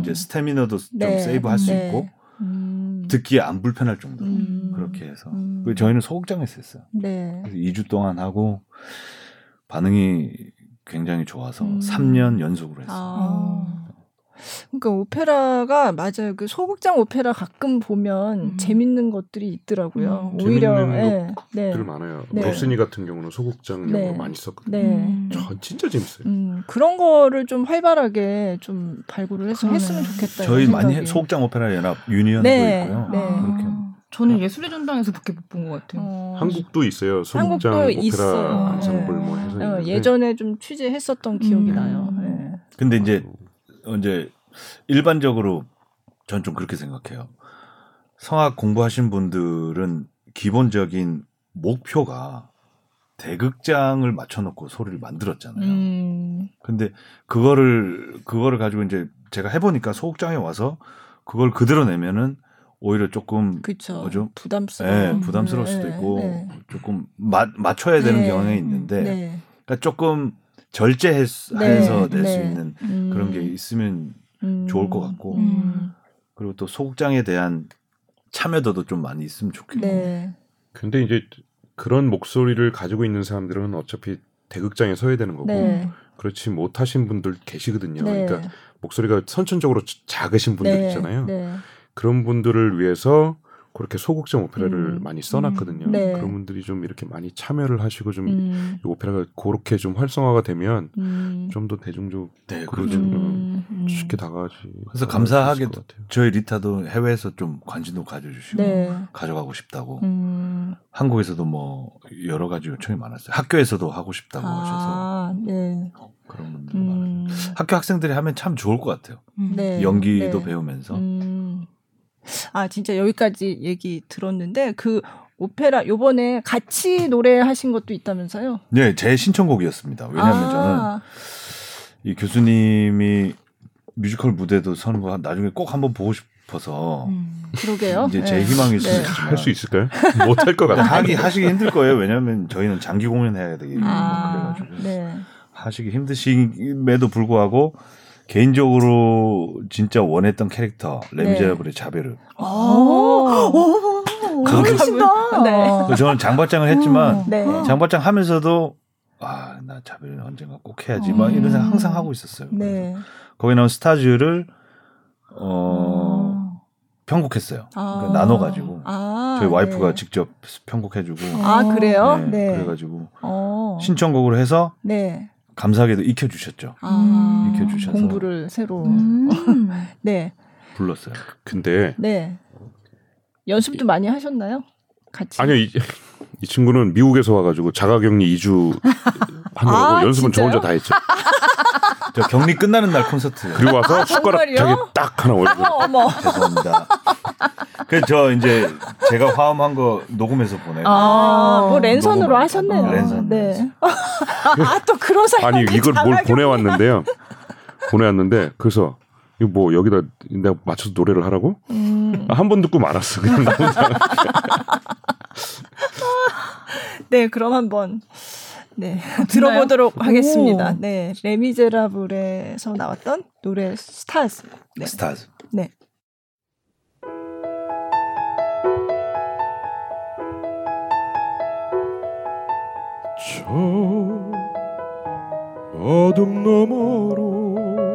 이제 스태미너도 좀 세이브할 수 있고 듣기에 안 불편할 정도로 그렇게 이렇게 해서 그리고 저희는 소극장에서 했어요. 네. 그래서 2주 동안 하고 반응이 굉장히 좋아서 3년 연속으로 했어요. 아. 그러니까 오페라가 맞아요. 그 소극장 오페라 가끔 보면 재밌는 것들이 있더라고요. 오히려 재밌는 것들 많아요. 롭스니 같은 경우는 소극장 이런 거 많이 썼거든요. 진짜 재밌어요. 그런 거를 좀 활발하게 좀 발굴을 해서 했으면 좋겠다. 저희 많이 소극장 오페라 연합 유니언도 있고요. 네. 아, 저는 예술의 전당에서 그렇게 못 본 것 같아요. 한국도 있어요. 소극장 한국도 오페라 있어요. 앙상블 뭐 해서 예전에 좀 취재했었던 기억이 나요. 네. 근데 이제 일반적으로 전 좀 그렇게 생각해요. 성악 공부하신 분들은 기본적인 목표가 대극장을 맞춰놓고 소리를 만들었잖아요. 근데 그거를 가지고 이제 제가 해보니까 소극장에 와서 그걸 그대로 내면은 오히려 조금 뭐죠? 부담스러울 수도 있고 조금 맞춰야 되는 경향이 있는데 그러니까 조금 절제해서 낼 수 있는 그런 게 있으면 좋을 것 같고 그리고 또 소극장에 대한 참여도도 좀 많이 있으면 좋겠고 근데 이제 그런 목소리를 가지고 있는 사람들은 어차피 대극장에 서야 되는 거고 그렇지 못하신 분들 계시거든요. 그러니까 목소리가 선천적으로 작으신 분들 있잖아요. 그런 분들을 위해서 그렇게 소극장 오페라를 많이 써놨거든요. 그런 분들이 좀 이렇게 많이 참여를 하시고 좀 이 오페라가 그렇게 좀 활성화가 되면 좀 더 대중적으로 쉽게 다가가지. 그래서 감사하게 저희 리타도 해외에서 좀 관심도 가져주시고 가져가고 싶다고. 한국에서도 뭐 여러 가지 요청이 많았어요. 학교에서도 하고 싶다고 하셔서 그런 분들 많아요. 학교 학생들이 하면 참 좋을 것 같아요. 연기도 배우면서. 아, 진짜 여기까지 얘기 들었는데 그 오페라 요번에 같이 노래하신 것도 있다면서요? 네, 제 신청곡이었습니다. 왜냐하면 저는 이 교수님이 뮤지컬 무대도 서는 거 나중에 꼭 한번 보고 싶어서 그러게요. 이제 제 희망이었어요. 할 수 있을까요? 못할 것 같아요. 하시기 힘들 거예요. 왜냐하면 저희는 장기 공연해야 되기 때문에 그래가지고 하시기 힘드심에도 불구하고 개인적으로 진짜 원했던 캐릭터 레미제라블의 자베르. 그렇습니다. 저는 장발장을 했지만 장발장 하면서도 나 자베르는 언젠가 꼭 해야지 막 이런 생각 항상 하고 있었어요. 거기 나온 스타즈를 편곡했어요. 그러니까 나눠가지고 저희 와이프가 직접 편곡해주고. 그래요? 그래가지고 신청곡으로 해서. 감사하게도 익혀주셨죠. 익혀주셔서 공부를 새로 불렀어요. 근데 연습도 많이 하셨나요? 같이? 아니요, 이 친구는 미국에서 와가지고 자가격리 2주 하느라고 연습은 진짜요? 저 혼자 다 했죠. 저 격리 끝나는 날 콘서트 그리고 와서 숟가락 자기 딱 하나 올리고 죄송합니다. 그래서 저 이제 제가 화음한 거 녹음해서 보내고 뭐 랜선으로 하셨네요. 랜선. 또 그런 사람 아니 이걸 뭘 보내왔는데 그래서 이거 뭐 여기다 내가 맞춰서 노래를 하라고 한 번 듣고 말았어. 그냥 나 혼자. 그럼 한번. 들어보도록 하겠습니다. 레미제라블에서 나왔던 노래 스타즈. 스타즈. 저 어둠 너머로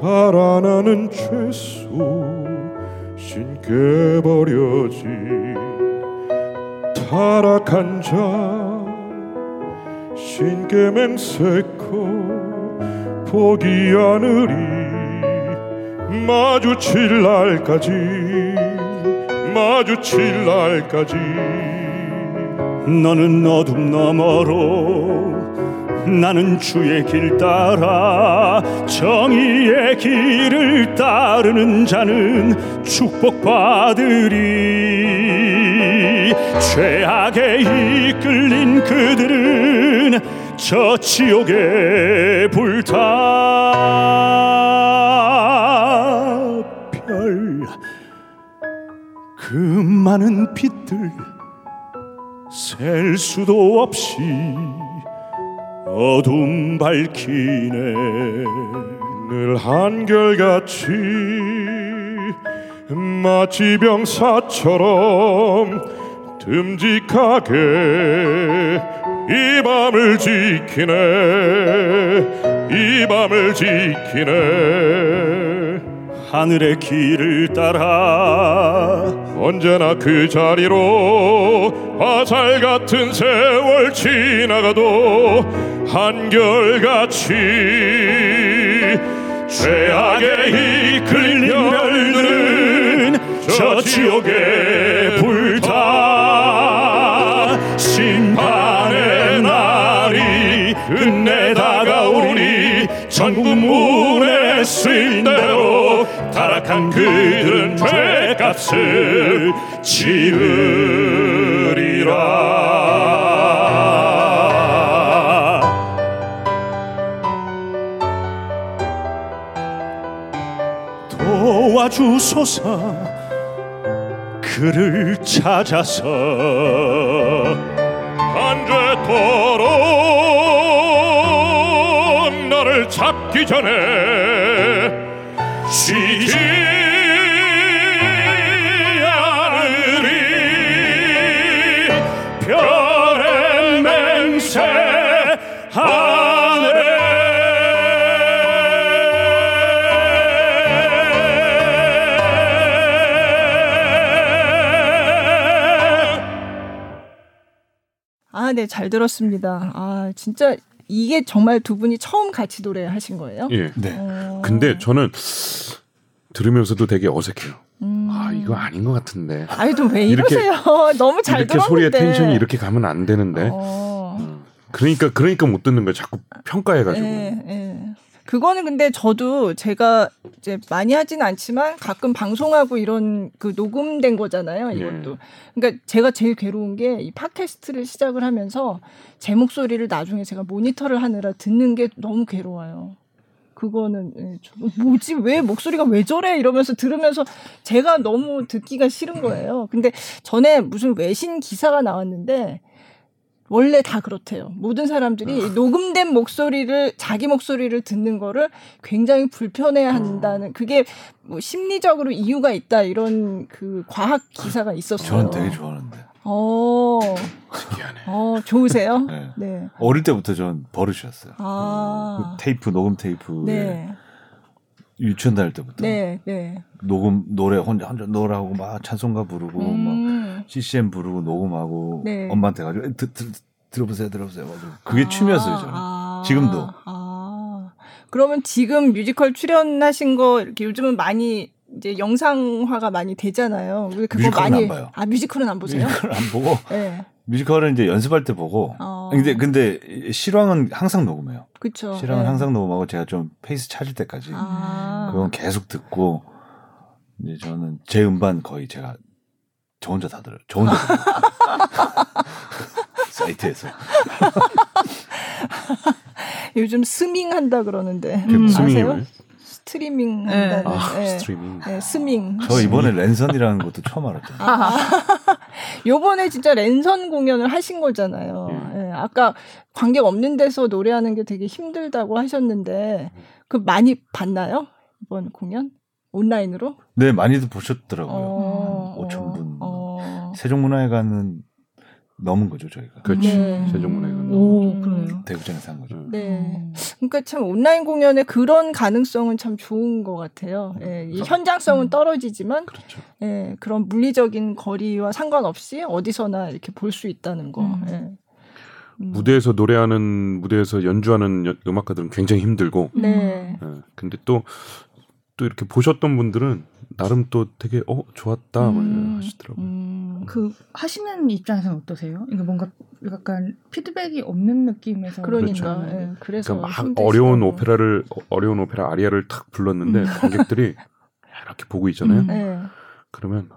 달아나는 죄수 신께 버려진 타락한 자 신께 맹세코 포기하느리 마주칠 날까지 너는 어둠 너머로 나는 주의 길 따라 정의의 길을 따르는 자는 축복받으리 죄악에 이끌린 그들은 저 지옥에 불타 별 그 많은 빛들 셀 수도 없이 어둠 밝히네 늘 한결같이 마치 병사처럼 듬직하게 이 밤을 지키네 이 밤을 지키네 하늘의 길을 따라 언제나 그 자리로 화살 같은 세월 지나가도 한결같이 최악에 이끌린 별들은 저 지옥에 불타 심판의 날이 끝내 다가오니 전국문에 쓰인 대로 타락한 그들은 죄값을 지으리라. 도와주소서 그를 찾아서 안죄토록 나를 잡기 전에 쉬지 않으리 별의 맹세 아, 네, 잘 들었습니다. 아, 진짜 이게 정말 두 분이 처음 같이 노래하신 거예요? 예. 네. 근데 저는 들으면서도 되게 어색해요. 아, 이거 아닌 것 같은데. 아니, 또 왜 이러세요? 너무 잘 들었는데. 이렇게 소리의 텐션이 이렇게 가면 안 되는데. 그러니까 못 듣는 거예요. 자꾸 평가해가지고. 예, 예. 그거는 근데 저도 제가 이제 많이 하진 않지만 가끔 방송하고 이런 그 녹음된 거잖아요. 이것도. 그러니까 제가 제일 괴로운 게 이 팟캐스트를 시작을 하면서 제 목소리를 나중에 제가 모니터를 하느라 듣는 게 너무 괴로워요. 그거는 뭐지? 왜 목소리가 왜 저래? 이러면서 들으면서 제가 너무 듣기가 싫은 거예요. 근데 전에 무슨 외신 기사가 나왔는데 원래 다 그렇대요. 모든 사람들이 녹음된 목소리를 자기 목소리를 듣는 거를 굉장히 불편해한다는 그게 뭐 심리적으로 이유가 있다 이런 그 과학 기사가 있었어요. 저는 되게 좋아하는데. 신기하네. 좋으세요? 네. 네. 어릴 때부터 전 버릇이었어요. 아. 그 테이프 녹음 테이프. 네. 유치원 다닐 때부터. 네. 네. 녹음 노래 혼자 노래하고 막 찬송가 부르고 막 CCM 부르고 녹음하고 네. 엄마한테 가지고 들어보세요. 그게 취미였어요 저는. 지금도. 그러면 지금 뮤지컬 출연하신 거 이렇게 요즘은 많이 이제 영상화가 많이 되잖아요. 그거 뮤지컬은 많이 안 봐요. 아 뮤지컬은 안 보세요? 뮤지컬 안 보고. 네. 뮤지컬은 이제 연습할 때 보고. 근데 실황은 항상 녹음해요. 그렇죠. 실황은 네. 항상 녹음하고 제가 좀 페이스 찾을 때까지 그건 계속 듣고. 이제 저는 제 음반 거의 제가 저 혼자 다 들어요. 사이트에서. 요즘 스밍 한다 그러는데. 아세요? 스트리밍 한다는. 스트리밍. 네, 스밍. 저 이번에 랜선이라는 것도 처음 알았잖아요. 요번에 진짜 랜선 공연을 하신 거잖아요. 네, 아까 관객 없는 데서 노래하는 게 되게 힘들다고 하셨는데 그 많이 봤나요? 이번 공연? 온라인으로? 네, 많이들 보셨더라고요. 5,000분. 세종문화회관은 넘은 거죠, 저희가. 그렇지. 네. 세종문화회관. 오, 그래요. 대구장에서 한 거죠. 네. 그러니까 참 온라인 공연의 그런 가능성은 참 좋은 것 같아요. 예, 이 현장성은 떨어지지만, 그렇죠. 예, 그런 물리적인 거리와 상관없이 어디서나 이렇게 볼 수 있다는 거. 예. 무대에서 노래하는, 무대에서 연주하는 음악가들은 굉장히 힘들고. 네. 예, 근데 또 이렇게 보셨던 분들은 나름 또 되게 좋았다 하시더라고요. 그 하시는 입장에서는 어떠세요? 이게 뭔가 약간 피드백이 없는 느낌에서 그러니까 그렇죠. 예, 그래서 그러니까 막 어려운 오페라 아리아를 탁 불렀는데 관객들이 이렇게 보고 있잖아요. 네. 그러면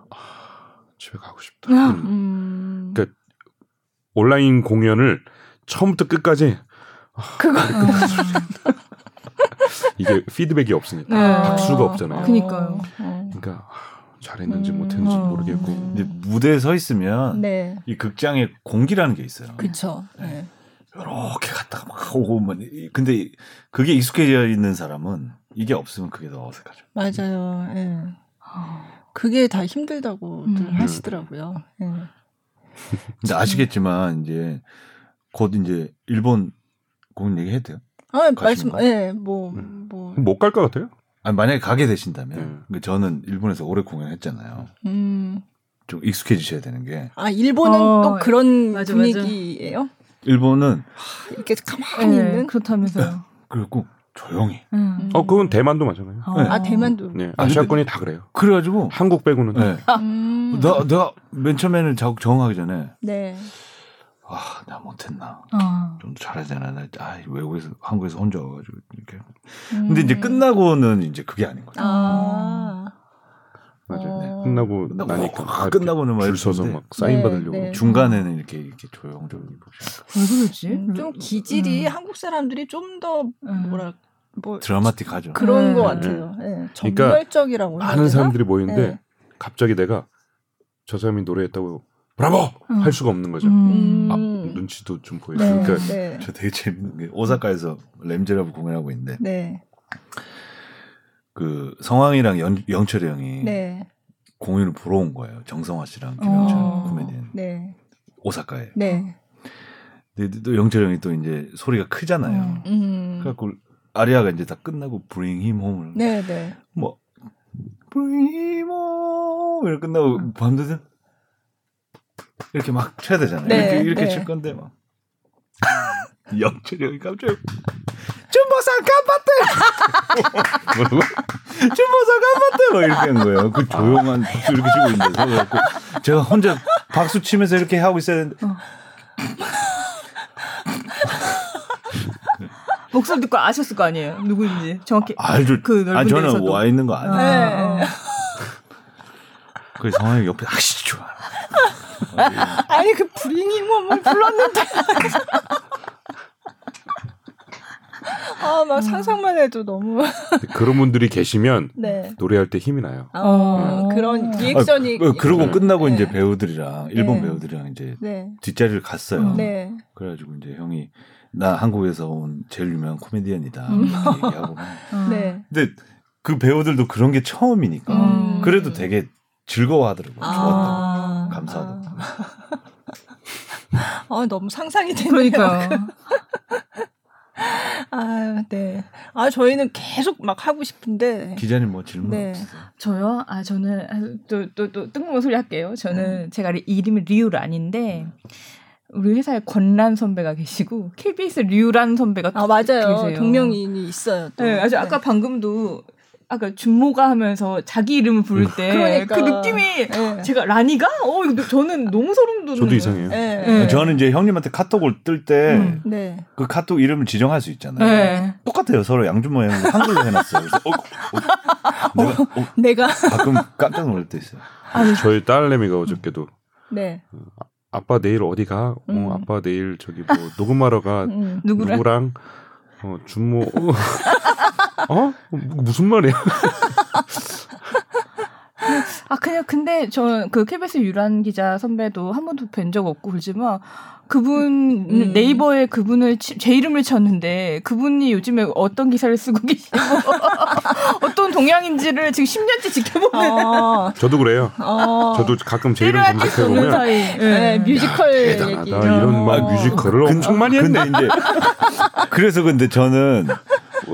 집에 가고 싶다. 그러니까 온라인 공연을 처음부터 끝까지 그거. 이게 피드백이 없으니까 박수가 없잖아요. 그러니까요. 그러니까 잘했는지 못했는지 모르겠고. 근데 무대에 서 있으면 이 극장에 공기라는 게 있어요. 그렇죠. 네. 이렇게 갔다가 막 오고 근데 그게 익숙해져 있는 사람은 이게 없으면 그게 더 어색하죠. 맞아요. 네. 그게 다 힘들다고들 하시더라고요. 네. 근데 아시겠지만 이제 곧 이제 일본 공연 얘기해도 돼요? 아 말씀 예 뭐 뭐 못 갈 것 같아요? 아니 만약에 가게 되신다면 그러니까 저는 일본에서 오래 공연했잖아요. 좀 익숙해지셔야 되는 게. 아 일본은 또 그런 맞아, 분위기예요? 일본은 이렇게 가만히 있는 그렇다면서요. 그리고 조용히. 그건 대만도 마찬가지예요. 네. 아 대만도. 네. 아시아권이 다 그래요. 그래가지고 한국 빼고는. 네. 내가 맨 처음에는 자국 적응하기 전에. 네. 아, 나 못했나. 좀 잘해야 되나. 아, 외국에서 한국에서 혼자 와가지고 이렇게. 근데 이제 끝나고는 이제 그게 아닌 거죠. 맞아요. 네. 끝나고 나니까 끝나고는 줄 서서 막 사인 네, 받으려고 네. 중간에는 이렇게 조용조용히 왜 그러지? 좀 기질이 한국 사람들이 좀 더 뭐 드라마틱하죠. 그런 거 같아요. 네. 전멸적이라고. 그러니까 많은 사람들이 모이는데 갑자기 내가 저 사람이 노래했다고 브라보 할 수가 없는 거죠. 아, 눈치도 좀 보이고. 네, 그러니까 네. 저 되게 재밌는 게 오사카에서 레미제라블 공연하고 있는데. 네. 그 성황이랑 영철이 형이 네. 공연을 보러 온 거예요. 정성화 씨랑 김영철 코미디언 네. 오사카에. 네. 근데 또 영철 형이 또 이제 소리가 크잖아요. 그래갖고 아리아가 이제 다 끝나고 Bring Him Home을. 네네. 네. 뭐 Bring Him Home 이렇게 끝나고 밤새는 이렇게 막 쳐야 되잖아요. 네, 이렇게 네. 칠 건데 막 영철이 형이 깜짝. 준보상 깜빡대! 뭐라고? 준보상 깜빡대! 막 이렇게 한 거예요. 그 조용한 박수 이렇게 치고 있는데. 제가 혼자 박수 치면서 이렇게 하고 있어야 되는데. 목소리 듣고 아셨을 거 아니에요? 누구인지. 정확히. 알죠. 그 넓은 데에서도. 저는 와 있는 거 아니에요. 네. 그 성함이 옆에 아씨 좋아. 아니, 그 브링이 몸을 불렀는데. 막 상상만 해도 너무. 그런 분들이 계시면 네. 노래할 때 힘이 나요. 그런 리액션이. 그러고 끝나고 네. 이제 배우들이랑 일본 네. 배우들이랑 이제 네. 뒷자리를 갔어요. 네. 그래가지고 이제 형이 나 한국에서 온 제일 유명한 코미디언이다. 얘기하고. 네. 근데 그 배우들도 그런 게 처음이니까 그래도 되게 즐거워하더라고요. 좋았다. 감사하다. 너무 상상이 되네요. 그러니까요. 아, 네. 아, 저희는 계속 막 하고 싶은데. 기자님 뭐 질문 네. 없으세요? 저요? 아, 저는 또 뜬금없는 소리 할게요. 저는 제가 이름이 류란인데 우리 회사에 권란 선배가 계시고 KBS 류란 선배가 또 맞아요. 계세요. 동명이인이 있어요. 또. 네, 아주 네. 아까 방금도 아까 준모가 하면서 자기 이름을 부를 때 그러니까. 그 느낌이 네. 제가 라니가? 저는 너무 소름 돋는. 저도 이상해요. 네. 네. 저는 이제 형님한테 카톡을 뜰 때 네. 그 카톡 이름을 지정할 수 있잖아요. 네. 똑같아요. 서로 양준모 형님 한글로 해놨어요. 그래서 내가 가끔 깜짝 놀랄 때 있어요. 저희 딸내미가 어저께도 네. 아빠 내일 어디 가? 아빠 내일 저기 뭐 녹음하러 가. 누구랑? 준모. 무슨 말이야? 그냥 근데 전 그 KBS 유란 기자 선배도 한 번도 뵌 적 없고 그러지만 그분 네이버에 그분을 제 이름을 쳤는데 그분이 요즘에 어떤 기사를 쓰고 계시고 어떤 동향인지를 지금 10년째 지켜보는. 저도 그래요. 저도 가끔 제 이름 검색해 보면 네, 뮤지컬 얘기. 이런 막 뮤지컬을 엄청 많이 했네. 근데 이제 그래서 근데 저는.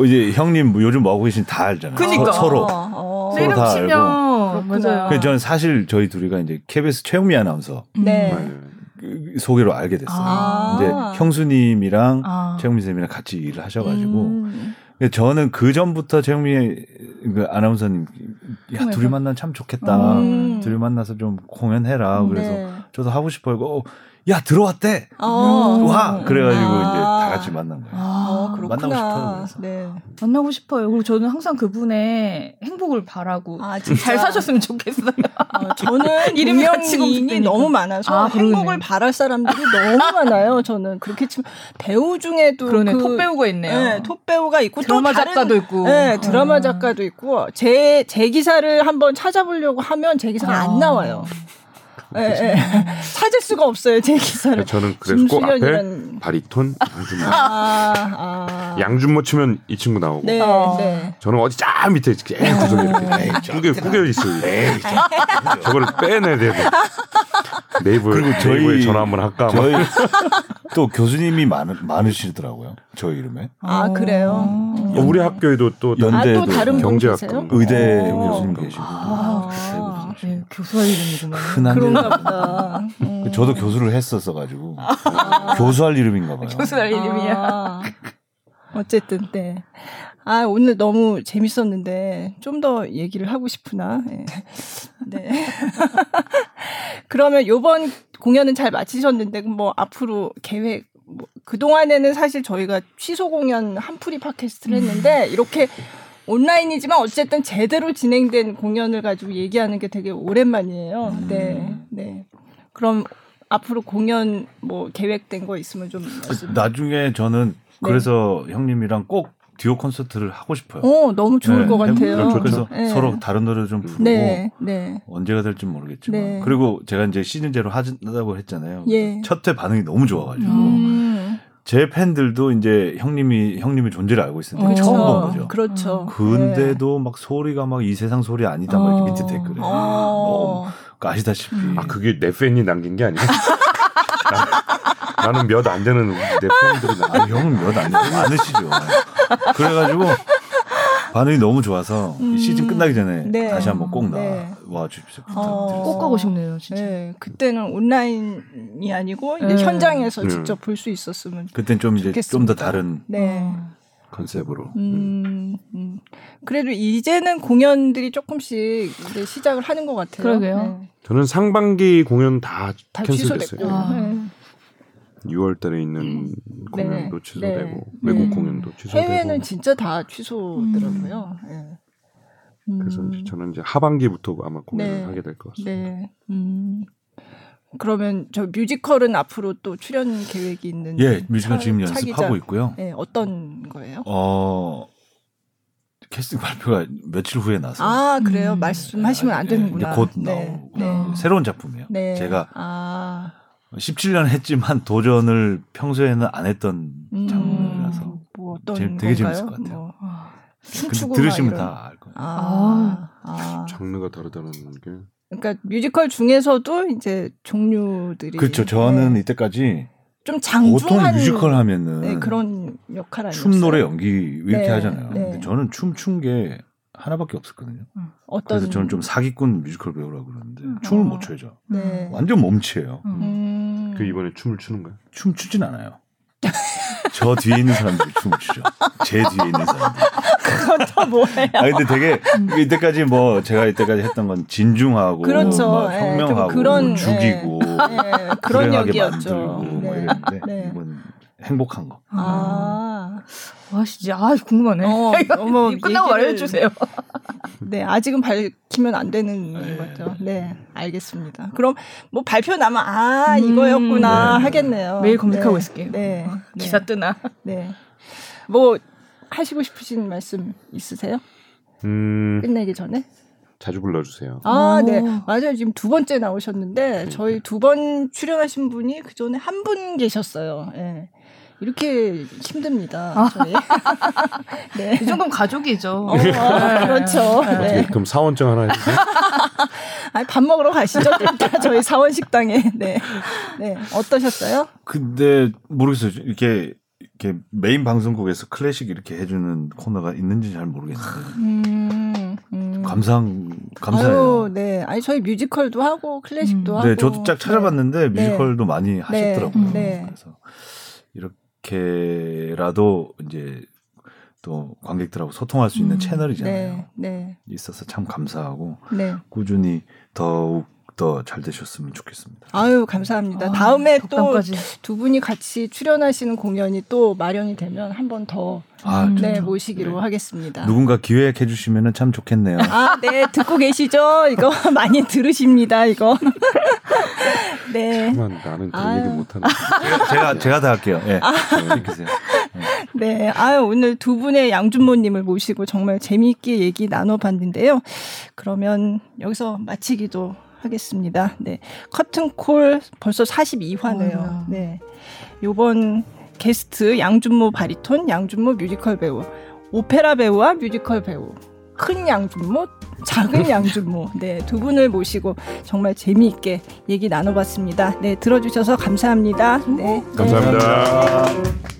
이제 형님 요즘 뭐 하고 계신 다 알잖아요. 그러니까. 서로 다 알고. 그렇구나. 그래서 저는 사실 저희 둘이가 이제 KBS 최흥미 아나운서 네. 소개로 알게 됐어요. 이제 형수님이랑 최흥미 쌤이랑 같이 일을 하셔가지고 저는 그 전부터 최흥미 아나운서님 둘이 만나면 참 좋겠다. 둘이 만나서 좀 공연해라. 그래서 네. 저도 하고 싶어요. 야 들어왔대. 와 그래가지고 이제 다 같이 만난 거예요. 만나고 싶어요. 그래서. 네. 만나고 싶어요. 그리고 저는 항상 그분의 행복을 바라고 잘 사셨으면 좋겠어요. 저는 이름이 인이 너무 많아서 행복을 바랄 사람들이 너무 많아요. 저는 그렇게 치면 배우 중에도 톱 배우가 있네요. 네, 톱 배우가 있고 드라마 또 작가도 있고. 네, 드라마 작가도 있고 제 기사를 한번 찾아보려고 하면 제 기사가 안 나와요. 예, 찾을 수가 없어요 제 기사를. 저는 그래서 꼭 앞에 바리톤 양준모. 양준모 치면 이 친구 나오고. 네, 네. 저는 어디 쫙 밑에 구석에 이렇게 구겨 있어요. 저거를 빼내야 돼. 네이버에 전화 한번 할까? 저희 또 교수님이 많으시더라고요. 저 이름에. 아 그래요? 우리 학교에도 또 연대도 아, 또 다른 경제학과 의대 교수님 계시고. 아, 네, 교수가 이름이구나. 그런가 보다. 저도 교수를 했었어가지고 교수할 이름인가 봐요. 교수할 이름이야. 어쨌든 네. 아 오늘 너무 재밌었는데 좀 더 얘기를 하고 싶구나. 네. 네. 그러면 이번 공연은 잘 마치셨는데 뭐 앞으로 계획 뭐 그동안에는 사실 저희가 취소 공연 한풀이 팟캐스트를 했는데 이렇게 온라인이지만 어쨌든 제대로 진행된 공연을 가지고 얘기하는 게 되게 오랜만이에요. 네. 네. 그럼 앞으로 공연 뭐 계획된 거 있으면 좀 나중에 저는 네. 그래서 형님이랑 꼭 듀오 콘서트를 하고 싶어요. 오, 너무 좋을 네, 것 같아요. 그래서 네. 서로 다른 노래를 좀 부르고 네, 네. 언제가 될지 모르겠지만 네. 그리고 제가 이제 시즌제로 하자고 했잖아요. 예. 첫 회 반응이 너무 좋아가지고 제 팬들도 이제 형님의 존재를 알고 있었는데 처음 본 거죠. 그렇죠. 근데도 네. 막 소리가 막 이 세상 소리 아니다 막 이렇게 밑에 댓글에 너무 아시다시피 아 그게 내 팬이 남긴 게 아니야. 나는 몇 안 되는 내 팬들이 아 형은 몇 안 되는 많으시죠. 그래가지고 반응이 너무 좋아서 시즌 끝나기 전에 네. 다시 한번 꼭 나와 주십시오. 부탁드렸어요. 꼭 가고 싶네요, 진짜. 네, 그때는 온라인이 아니고 이제 현장에서 직접 볼 수 있었으면. 그때는 좀 이제 좀 더 다른 네. 컨셉으로. 그래도 이제는 공연들이 조금씩 이제 시작을 하는 것 같아요. 그러게요. 네. 저는 상반기 공연 다 취소됐어요. 아. 네. 6월달에 있는 공연도 네. 취소되고 네. 외국 공연도 취소되고 해외는 진짜 다 취소더라고요. 네. 그래서 저는 이제 하반기부터 아마 공연을 네. 하게 될 것 같습니다. 네. 그러면 저 뮤지컬은 앞으로 또 출연 계획이 있는? 예, 뮤지컬 지금 연습하고 있고요. 네, 어떤 거예요? 캐스팅 발표가 며칠 후에 나서. 아 그래요? 말씀하시면 안 되는구나. 곧 나오고 네. 새로운 작품이에요. 네. 제가. 17년 했지만 도전을 평소에는 안 했던 장르라서 뭐 되게 재밌을 것 같아요. 뭐. 춤추고 들으시면 다 알 거예요. 장르가 다르다는 게. 그러니까 뮤지컬 중에서도 이제 종류들이. 그렇죠. 저는 네. 이때까지 좀 장중한 보통 뮤지컬 하면은 네, 그런 역할 아니었어요. 춤, 노래, 연기 이렇게 네, 하잖아요. 네. 근데 저는 춤춘 게 하나밖에 없었거든요. 어떤... 그래서 저는 좀 사기꾼 뮤지컬 배우라고 그러는데 춤을 못 춰야죠. 네. 완전 몸치예요. 그 이번에 춤을 추는 거예요? 춤 추진 않아요. 저 뒤에 있는 사람들이 춤을 추죠. 제 뒤에 있는 사람들. 그건 또 뭐예요? 아 근데 되게 이때까지 뭐 제가 이때까지 했던 건 진중하고, 그렇죠. 막 혁명하고, 예, 그런, 죽이고, 예, 그런 역이었죠. 네. 네. 이번 행복한 거. 와 진짜 궁금하네. 어머, 끝나고 말해주세요. 네, 아직은 밝히면 안 되는 거죠. 네, 알겠습니다. 그럼 뭐 발표 나면 이거였구나 네, 하겠네요. 매일 검색하고 네, 있을게요. 네, 기사 뜨나. 네, 뭐 하시고 싶으신 말씀 있으세요? 끝내기 전에. 자주 불러주세요. 아, 네. 맞아요. 지금 2번째 나오셨는데 그러니까. 저희 2번 출연하신 분이 그 전에 1분 계셨어요. 네. 이렇게 힘듭니다. 저희. 네. 이 정도면 가족이죠. 그렇죠. 네. 그럼 사원증 하나 해주세요. 아니, 밥 먹으러 가시죠. 저희 사원 식당에. 네. 네. 어떠셨어요? 근데 모르겠어요. 이렇게 메인 방송국에서 클래식 이렇게 해주는 코너가 있는지 잘 모르겠는데. 감사해요. 아유, 네. 아니 저희 뮤지컬도 하고 클래식도 하고. 네, 저도 쫙 찾아봤는데 네. 뮤지컬도 네. 많이 하셨더라고요. 네. 그래서 이렇게라도 이제 또 관객들하고 소통할 수 있는 채널이잖아요. 네. 네. 있어서 참 감사하고 네. 꾸준히 더욱 더 잘 되셨으면 좋겠습니다. 아유 감사합니다. 다음에 또 두 분이 같이 출연하시는 공연이 또 마련이 되면 한 번 더 모시기로 네. 하겠습니다. 누군가 기획해 주시면 참 좋겠네요. 아, 네 듣고 계시죠? 이거 많이 들으십니다. 이거. 네. 잠깐만 나는 그 얘기 못하는. 제가 다 할게요. 네. 네, 아유 오늘 두 분의 양준모님을 모시고 정말 재미있게 얘기 나눠봤는데요. 그러면 여기서 마치기도. 하겠습니다. 네. 커튼콜 벌써 42화네요. 네. 요번 게스트 양준모 바리톤, 양준모 뮤지컬 배우, 오페라 배우와 뮤지컬 배우, 큰 양준모, 작은 양준모. 네, 두 분을 모시고 정말 재미있게 얘기 나눠봤습니다. 네, 들어주셔서 감사합니다. 네. 감사합니다. 네.